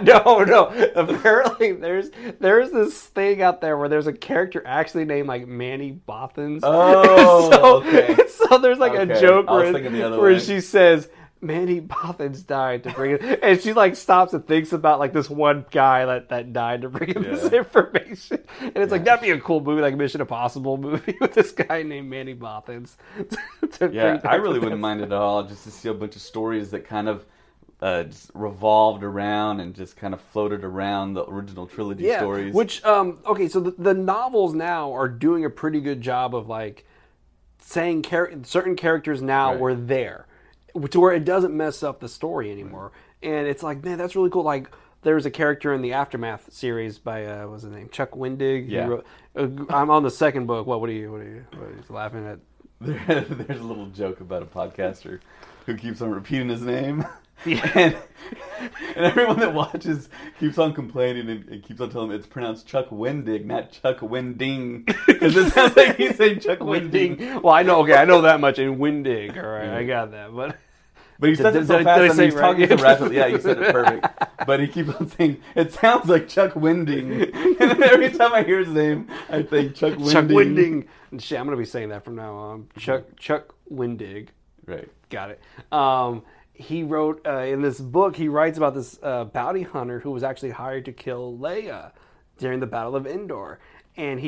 No. Apparently, there's this thing out there where there's a character actually named like Manny Bothans. Oh, okay. So there's like a joke where she says Manny Bothans died to bring it, and she like stops and thinks about like this one guy that died to bring him this information, and it's like that'd be a cool movie, like Mission Impossible movie with this guy named Manny Bothans. I really wouldn't mind at all just to see a bunch of stories that kind of just revolved around and just kind of floated around the original trilogy stories. Which so the novels now are doing a pretty good job of like saying certain characters now were there. To where it doesn't mess up the story anymore. And it's like, man, that's really cool. Like, there was a character in the Aftermath series by, what was his name? Chuck Wendig. Yeah. Wrote, I'm on the second book. What are you laughing at? There's a little joke about a podcaster who keeps on repeating his name. Yeah. And everyone that watches keeps on complaining and keeps on telling him it's pronounced Chuck Wendig, not Chuck Wending. Because it sounds like he's saying Chuck Wending. Well, I know that much in Wendig. All right, I got that. But he says it so fast and he's talking so rapidly. Yeah, you said it perfect. But he keeps on saying, it sounds like Chuck Wending. And then every time I hear his name, I think Chuck Wending. Chuck Wending. Shit, I'm going to be saying that from now on. Chuck Wendig. Right. Got it. He wrote, in this book, he writes about this bounty hunter who was actually hired to kill Leia during the Battle of Endor. And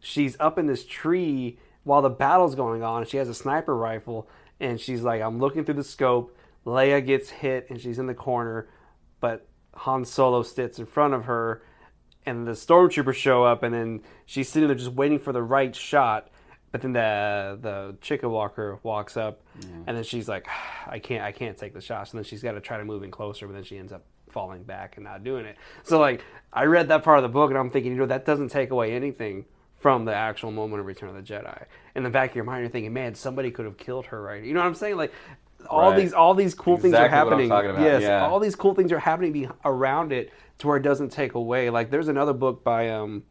she's up in this tree while the battle's going on. She has a sniper rifle, and she's like, I'm looking through the scope. Leia gets hit, and she's in the corner. But Han Solo sits in front of her, and the stormtroopers show up, and then she's sitting there just waiting for the right shot. But then the chicken walker walks up, and then she's like, I can't take the shots. And then she's got to try to move in closer, but then she ends up falling back and not doing it. So, like, I read that part of the book, and I'm thinking, that doesn't take away anything from the actual moment of Return of the Jedi. In the back of your mind, you're thinking, man, somebody could have killed her, right? You know what I'm saying? Like, all these cool things are happening. What I'm talking about. Yes, all these cool things are happening around it to where it doesn't take away. Like, there's another book by... and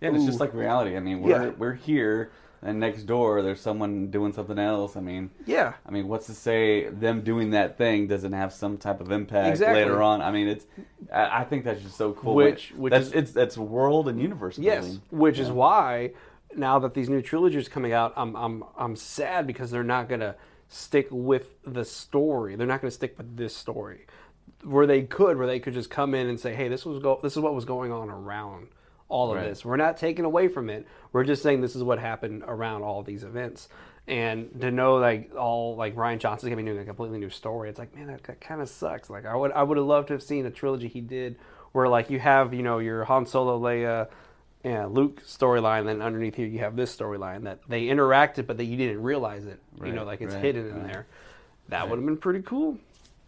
it's just like reality. I mean, we're here... And next door, there's someone doing something else. I mean, what's to say them doing that thing doesn't have some type of impact later on? I mean, I think that's just so cool. That's world and universe building. Yes, which is why now that these new trilogies coming out, I'm sad because they're not gonna stick with the story. They're not gonna stick with this story, where they could just come in and say, hey, this is what was going on around. All of this. We're not taking away from it. We're just saying this is what happened around all these events. And to know Rian Johnson's gonna be doing a completely new story, it's like, man, that kind of sucks. Like I would have loved to have seen a trilogy he did where like you have, your Han Solo, Leia, Luke storyline, then underneath here you have this storyline that they interacted, but that you didn't realize it. Right, you know, like it's hidden in there. That would have been pretty cool.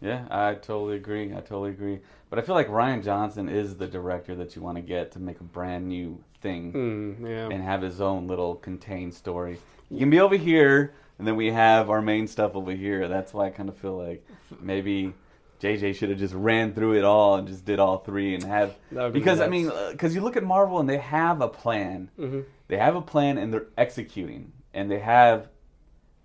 Yeah, I totally agree. But I feel like Rian Johnson is the director that you want to get to make a brand new thing and have his own little contained story. You can be over here, and then we have our main stuff over here. That's why I kind of feel like maybe JJ should have just ran through it all and just did all three and have... Because, I mean, because you look at Marvel and they have a plan. Mm-hmm. They have a plan and they're executing. And they have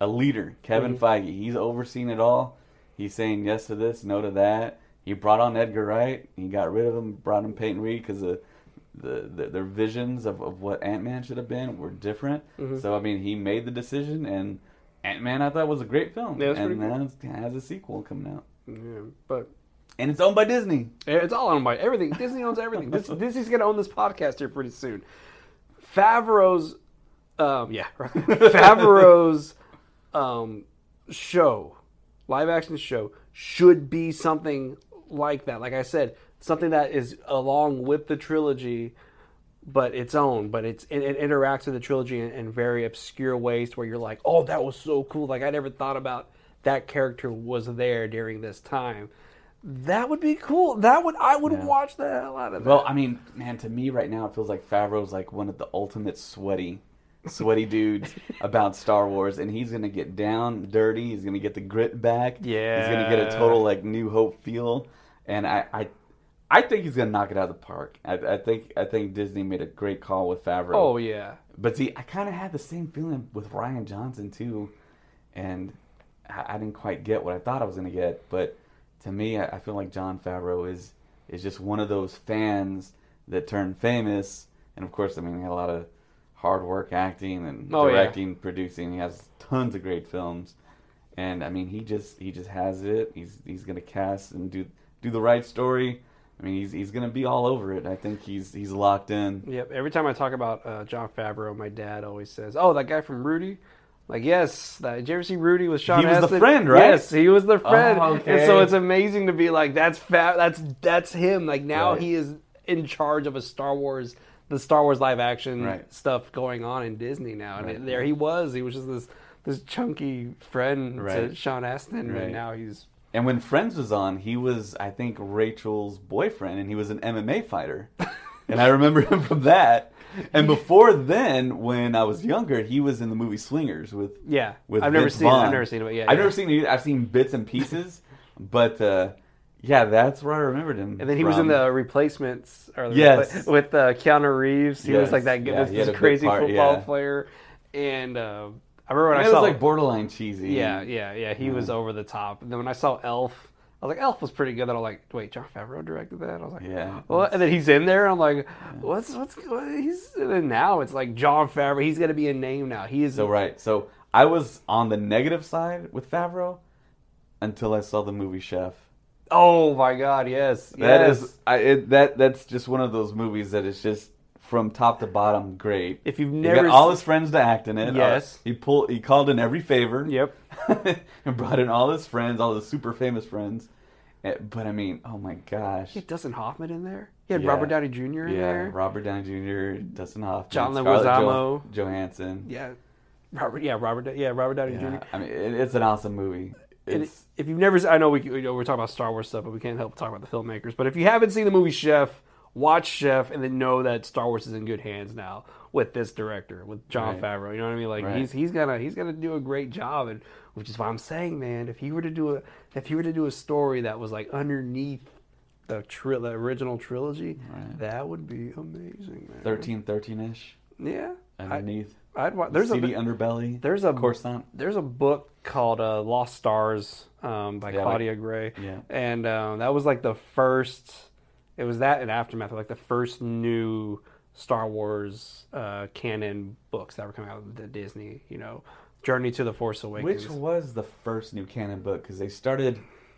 a leader, Kevin Feige. He's overseeing it all. He's saying yes to this, no to that. He brought on Edgar Wright. He got rid of him, brought in Peyton Reed because their visions of what Ant-Man should have been were different. Mm-hmm. So, I mean, he made the decision, and Ant-Man, I thought, was a great film. Yeah, and now it has a sequel coming out. Yeah, but... And it's owned by Disney. It's all owned by everything. Disney owns everything. Disney's going to own this podcast here pretty soon. Favreau's... Favreau's show... live action show should be something like that. Like I said, something that is along with the trilogy, but its own. But it interacts with the trilogy in very obscure ways to where you're like, oh, that was so cool. Like, I never thought about that character was there during this time. That would be cool. I would watch the hell out of that. Well, I mean, man, to me right now, it feels like Favreau's like one of the ultimate sweaty dudes about Star Wars, and he's gonna get down dirty. He's gonna get the grit back. Yeah, he's gonna get a total like New Hope feel, and I think he's gonna knock it out of the park. I think Disney made a great call with Favreau. Oh yeah, but see, I kind of had the same feeling with Rian Johnson too, and I didn't quite get what I thought I was gonna get. But to me, I feel like John Favreau is just one of those fans that turned famous, and of course, I mean, he had a lot of hard work acting and directing, producing. He has tons of great films, and I mean, he just has it. He's gonna cast and do the right story. I mean, he's gonna be all over it. I think he's locked in. Yep. Every time I talk about John Favreau, my dad always says, "Oh, that guy from Rudy." Like, yes, did you ever see Rudy with Sean Astin? He was the friend, right? Yes, he was the friend. Oh, okay. And so it's amazing to be like, that's him. Like now he is in charge of the Star Wars live action stuff going on in Disney now. And there he was. He was just this chunky friend to Sean Astin. Right. And now he's... And when Friends was on, he was, I think, Rachel's boyfriend. And he was an MMA fighter. And I remember him from that. And before then, when I was younger, he was in the movie Swingers with Vince Vaughn. I've never seen it. But I've never seen it either. I've seen bits and pieces. But... yeah, that's where I remembered him. And then he was in The Replacements, with Keanu Reeves. He was like that. This crazy football player. And I remember when I saw it was like borderline cheesy. Yeah. He was over the top. And then when I saw Elf, I was like, Elf was pretty good. And I'm like, wait, John Favreau directed that? I was like, Well, and then he's in there. And I'm like, what's he's? And then now it's like John Favreau. He's gonna be a name now. He is. So I was on the negative side with Favreau until I saw the movie Chef. Oh my God! That's just one of those movies that is just from top to bottom great. If you've never got all his friends to act in it, he called in every favor. Yep, and brought in all his friends, all the super famous friends. But I mean, oh my gosh! He had Dustin Hoffman in there. He had Robert Downey Jr. in there. Yeah, Robert Downey Jr., Dustin Hoffman, John Leguizamo, Johansson. Robert Downey Jr. I mean, it's an awesome movie. If you've never, I know we're talking about Star Wars stuff, but we can't help talk about the filmmakers. But if you haven't seen the movie Chef, watch Chef, and then know that Star Wars is in good hands now with this director, with John Favreau. You know what I mean? Like he's gonna do a great job, and which is why I'm saying, man, if he were to do a story that was like underneath the original trilogy, that would be amazing, man. 1313-ish. Yeah. Underneath. There's seedy underbelly. There's a book called Lost Stars by Claudia Gray, and that was like the first. It was that and Aftermath were like the first new Star Wars canon books that were coming out of Disney. You know, Journey to the Force Awakens, which was the first new canon book because they started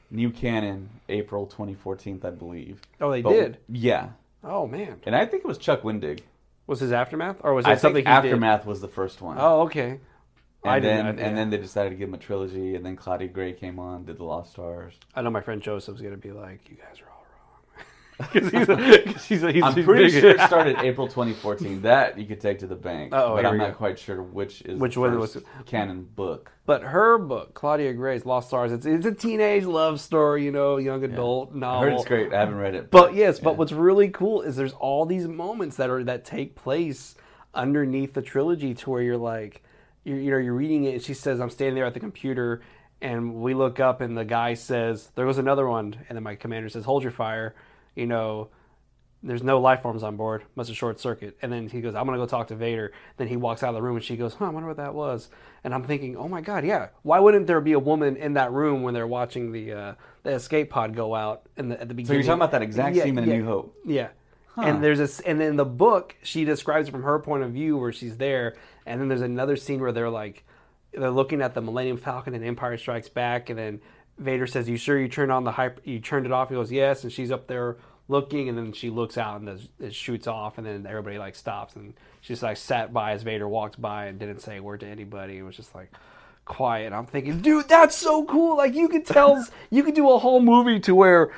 new canon April 2014, I believe. Oh, they did. Yeah. Oh man. And I think it was Chuck Wendig. Was his Aftermath, or was it something he did? I think Aftermath was the first one. Oh, okay. And then they decided to give him a trilogy, and then Claudia Gray came on, did the Lost Stars. I know my friend Joseph's gonna be like, "You guys are all Because I'm pretty sure it started April 2014. That you could take to the bank. But I'm not quite sure which was canon book. But her book, Claudia Gray's Lost Stars, it's a teenage love story, you know, young adult novel. I heard it's great. I haven't read it. But what's really cool is there's all these moments that take place underneath the trilogy to where you're like, you're reading it, and she says, I'm standing there at the computer, and we look up, and the guy says, there was another one, and then my commander says, hold your fire. You know, there's no life forms on board. Must have short circuit. And then he goes, I'm going to go talk to Vader. Then he walks out of the room and she goes, I wonder what that was. And I'm thinking, oh my God, yeah. Why wouldn't there be a woman in that room when they're watching the escape pod go out at the beginning? So you're talking about that exact scene in A New Hope. Yeah. Huh. And in the book, she describes it from her point of view where she's there. And then there's another scene where they're looking at the Millennium Falcon and Empire Strikes Back, and then Vader says, "You sure you turned on the hyper? You turned it off?" He goes, "Yes." And she's up there looking, and then she looks out and it shoots off, and then everybody stops, and she just sat by as Vader walked by and didn't say a word to anybody. It was just quiet. I'm thinking, dude, that's so cool. You could tell, you could do a whole movie to where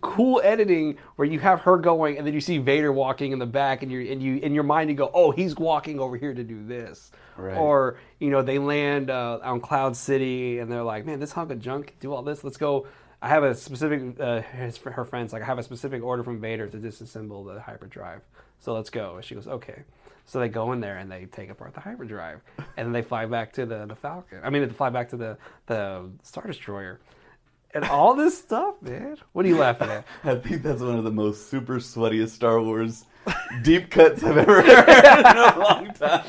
cool editing where you have her going, and then you see Vader walking in the back, and you in your mind you go, "Oh, he's walking over here to do this." Right. Or, they land on Cloud City, and they're like, man, this hunk of junk, do all this, let's go. I have a specific, her friend's like, I have a specific order from Vader to disassemble the hyperdrive, so let's go. And she goes, okay. So they go in there, and they take apart the hyperdrive, and then they fly back to the Falcon. I mean, they fly back to the Star Destroyer. And all this stuff, man. What are you laughing at? I think that's one of the most super sweatiest Star Wars deep cuts I've ever heard in a long time.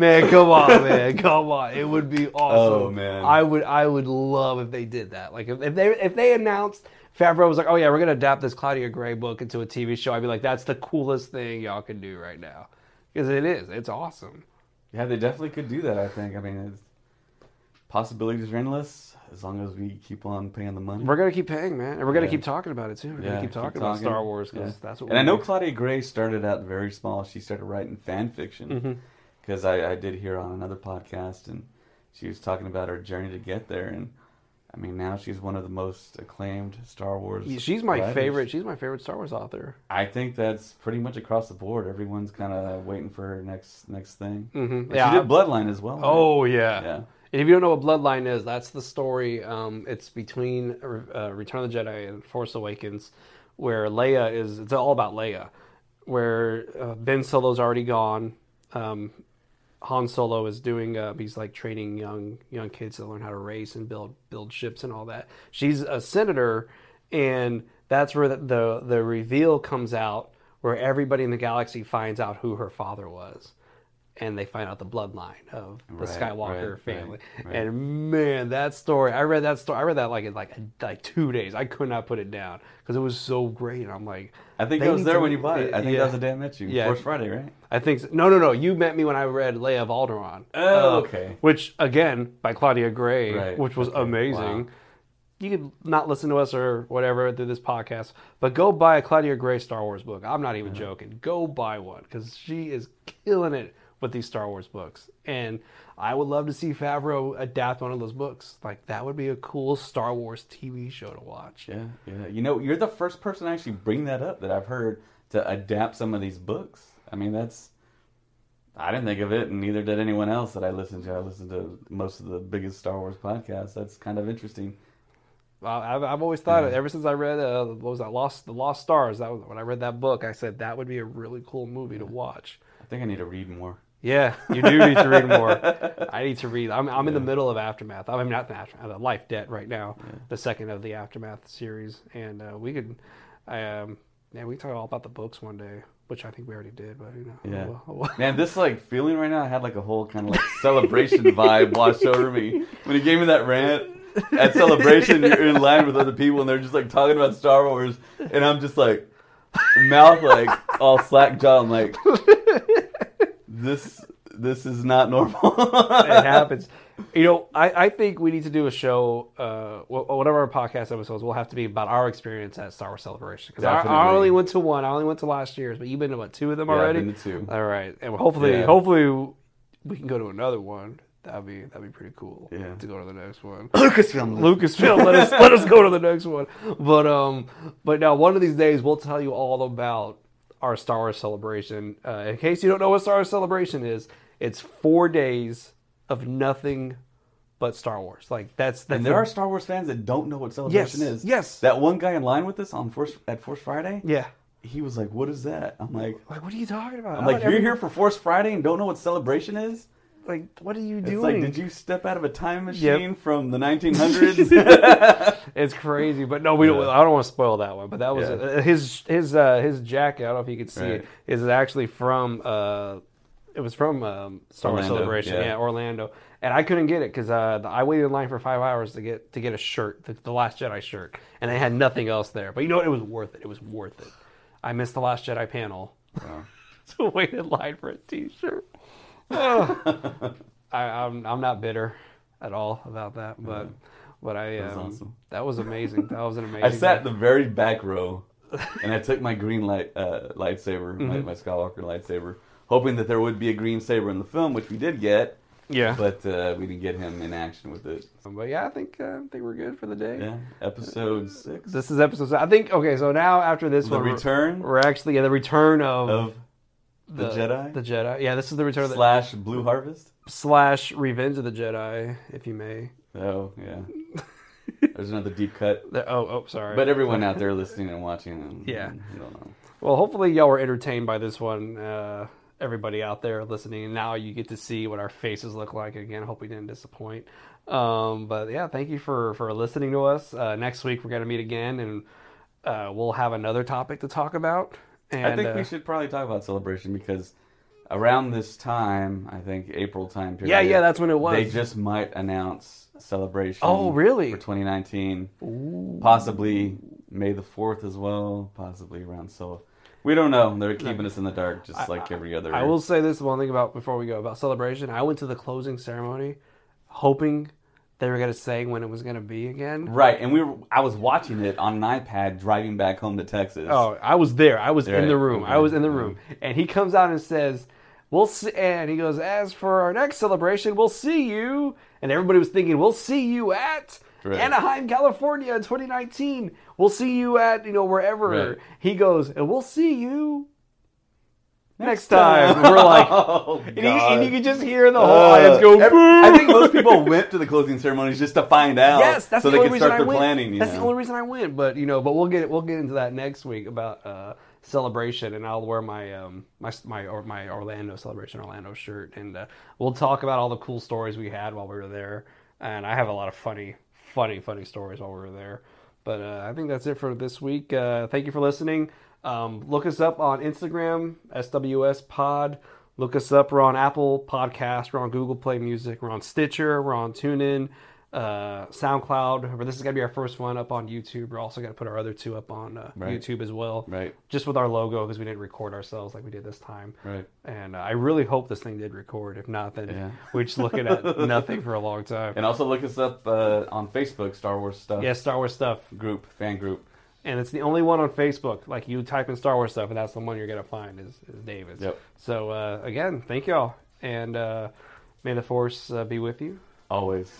Man, come on, man, come on! It would be awesome. Oh man, I would love if they did that. If they announced Favreau was like, oh yeah, we're gonna adapt this Claudia Gray book into a TV show. I'd be like, that's the coolest thing y'all can do right now, because it is. It's awesome. Yeah, they definitely could do that. I think. I mean, possibilities are endless. As long as we keep on paying the money. We're going to keep paying, man. And we're going to keep talking about it, too. We're going to keep talking about Star Wars. That's what. And I know Claudia Gray started out very small. She started writing fan fiction. Because I did hear on another podcast, and she was talking about her journey to get there. And, I mean, now she's one of the most acclaimed Star Wars She's my writers. Favorite. She's my favorite Star Wars author. I think that's pretty much across the board. Everyone's kind of waiting for her next thing. Mm-hmm. Yeah, she did Bloodline as well. Oh, right? Yeah. And if you don't know what Bloodline is, that's the story. It's between Return of the Jedi and Force Awakens, where Leia is. It's all about Leia, where Ben Solo's already gone. Han Solo is doing. He's training young kids to learn how to race and build ships and all that. She's a senator, and that's where the reveal comes out, where everybody in the galaxy finds out who her father was. And they find out the bloodline of the Skywalker family. Right. And man, that story, I read that in 2 days. I could not put it down because it was so great. And I'm like, I think I was there when you bought it. I think that was the day I met you. Yeah. Force Friday, right? I think so. No. You met me when I read Leia of Alderaan. Oh, okay. Which, again, by Claudia Gray, which was amazing. Wow. You could not listen to us or whatever through this podcast, but go buy a Claudia Gray Star Wars book. I'm not even joking. Go buy one because she is killing it with these Star Wars books. And I would love to see Favreau adapt one of those books. That would be a cool Star Wars TV show to watch. Yeah. You know, you're the first person to actually bring that up that I've heard to adapt some of these books. I mean, I didn't think of it, and neither did anyone else that I listened to. I listened to most of the biggest Star Wars podcasts. That's kind of interesting. I've always thought it ever since I read The Lost Stars. That was, when I read that book, I said that would be a really cool movie to watch. I think I need to read more. Yeah, you do need to read more. I need to read. I'm in the middle of Aftermath. I'm not in Aftermath. Life Debt right now, the second of the Aftermath series, and we could, we can talk all about the books one day, which I think we already did, but Oh well. Man, this feeling right now, I had a whole kind of celebration vibe washed over me when he gave me that rant. At Celebration, you're in line with other people, and they're just talking about Star Wars, and I'm just mouth all slack jaw, I'm This is not normal. It happens. I think we need to do a show, whatever our podcast episodes will have to be about our experience at Star Wars Celebration. Because I only went to one. I only went to last year's, but you've been to, what, two of them already? Yeah, I've been to two. All right. And hopefully we can go to another one That'd be pretty cool. Yeah. To go to the next one. Lucasfilm, let us go to the next one. But now one of these days we'll tell you all about our Star Wars celebration. In case you don't know what Star Wars celebration is, it's 4 days of nothing but Star Wars. Like that's and there are Star Wars fans that don't know what celebration is. Yes. That one guy in line with us at Force Friday. Yeah. He was like, "What is that?" I'm like, "What are you talking about?" I'm like, "You're here for Force Friday and don't know what celebration is? Like, what are you doing?" It's like, did you step out of a time machine from the 1900s? It's crazy, but no, we don't. I don't want to spoil that one. But that was his jacket. I don't know if you could see it. Is actually from Star Wars Celebration, Orlando. And I couldn't get it because I waited in line for 5 hours to get a shirt, the Last Jedi shirt, and they had nothing else there. But you know what? It was worth it. It was worth it. I missed the Last Jedi panel. Wow. So wait in line for a T-shirt. Oh. I'm not bitter at all about that, but I that was awesome. That was amazing. That was an amazing. I sat in the very back row, and I took my green lightsaber, my Skywalker lightsaber, hoping that there would be a green saber in the film, which we did get. Yeah, but we didn't get him in action with it. But yeah, I think we're good for the day. Yeah, episode 6. This is episode 6. I think so now after this the return, we're actually the return of the Jedi. The Jedi. Yeah, this is the return of / Blue Harvest / Revenge of the Jedi, if you may. Oh yeah. There's another deep cut. Sorry. But everyone out there listening and watching, I don't know. Well, hopefully y'all were entertained by this one. Everybody out there listening, and now you get to see what our faces look like again. Hope we didn't disappoint. But yeah, thank you for listening to us. Next week we're gonna meet again, and we'll have another topic to talk about. And I think we should probably talk about celebration because around this time, I think April time period. Yeah, that's when it was. They just might announce celebration. Oh, really? For 2019, ooh. Possibly May the 4th as well. Possibly around so. We don't know. They're keeping us in the dark, just like every other. I will say this one thing before we go about celebration. I went to the closing ceremony, hoping they were going to say when it was going to be again. Right, and I was watching it on an iPad driving back home to Texas. Oh, I was there. I was in the room. Okay. I was in the room, and he comes out and says, "We'll see." And he goes, "As for our next celebration, we'll see you." And everybody was thinking, "We'll see you at." Right. Anaheim, California in 2019. We'll see you at, wherever. Right. He goes, and we'll see you next time. We're like, oh, and you can just hear the whole audience go, I think most people went to the closing ceremonies just to find out. Yes, that's the only reason I went. So they could start their planning. That's the only reason I went. But, but we'll get into that next week about celebration, and I'll wear my my Orlando celebration shirt, and we'll talk about all the cool stories we had while we were there. And I have a lot of funny stories while we were there. But I think that's it for this week. Thank you for listening. Look us up on Instagram, SWS Pod. Look us up. We're on Apple Podcasts. We're on Google Play Music. We're on Stitcher. We're on TuneIn, SoundCloud. This is going to be our first one up on YouTube. We're also going to put our other 2 up on YouTube as well. Right. Just with our logo, because we didn't record ourselves like we did this time. Right. And I really hope this thing did record. If not, then we're just looking at nothing for a long time. And also look us up on Facebook, Star Wars Stuff. Yeah, Star Wars Stuff. Fan group. And it's the only one on Facebook. Like, you type in Star Wars Stuff, and that's the one you're going to find is David's. Yep. So, again, thank y'all. And may the Force be with you. Always.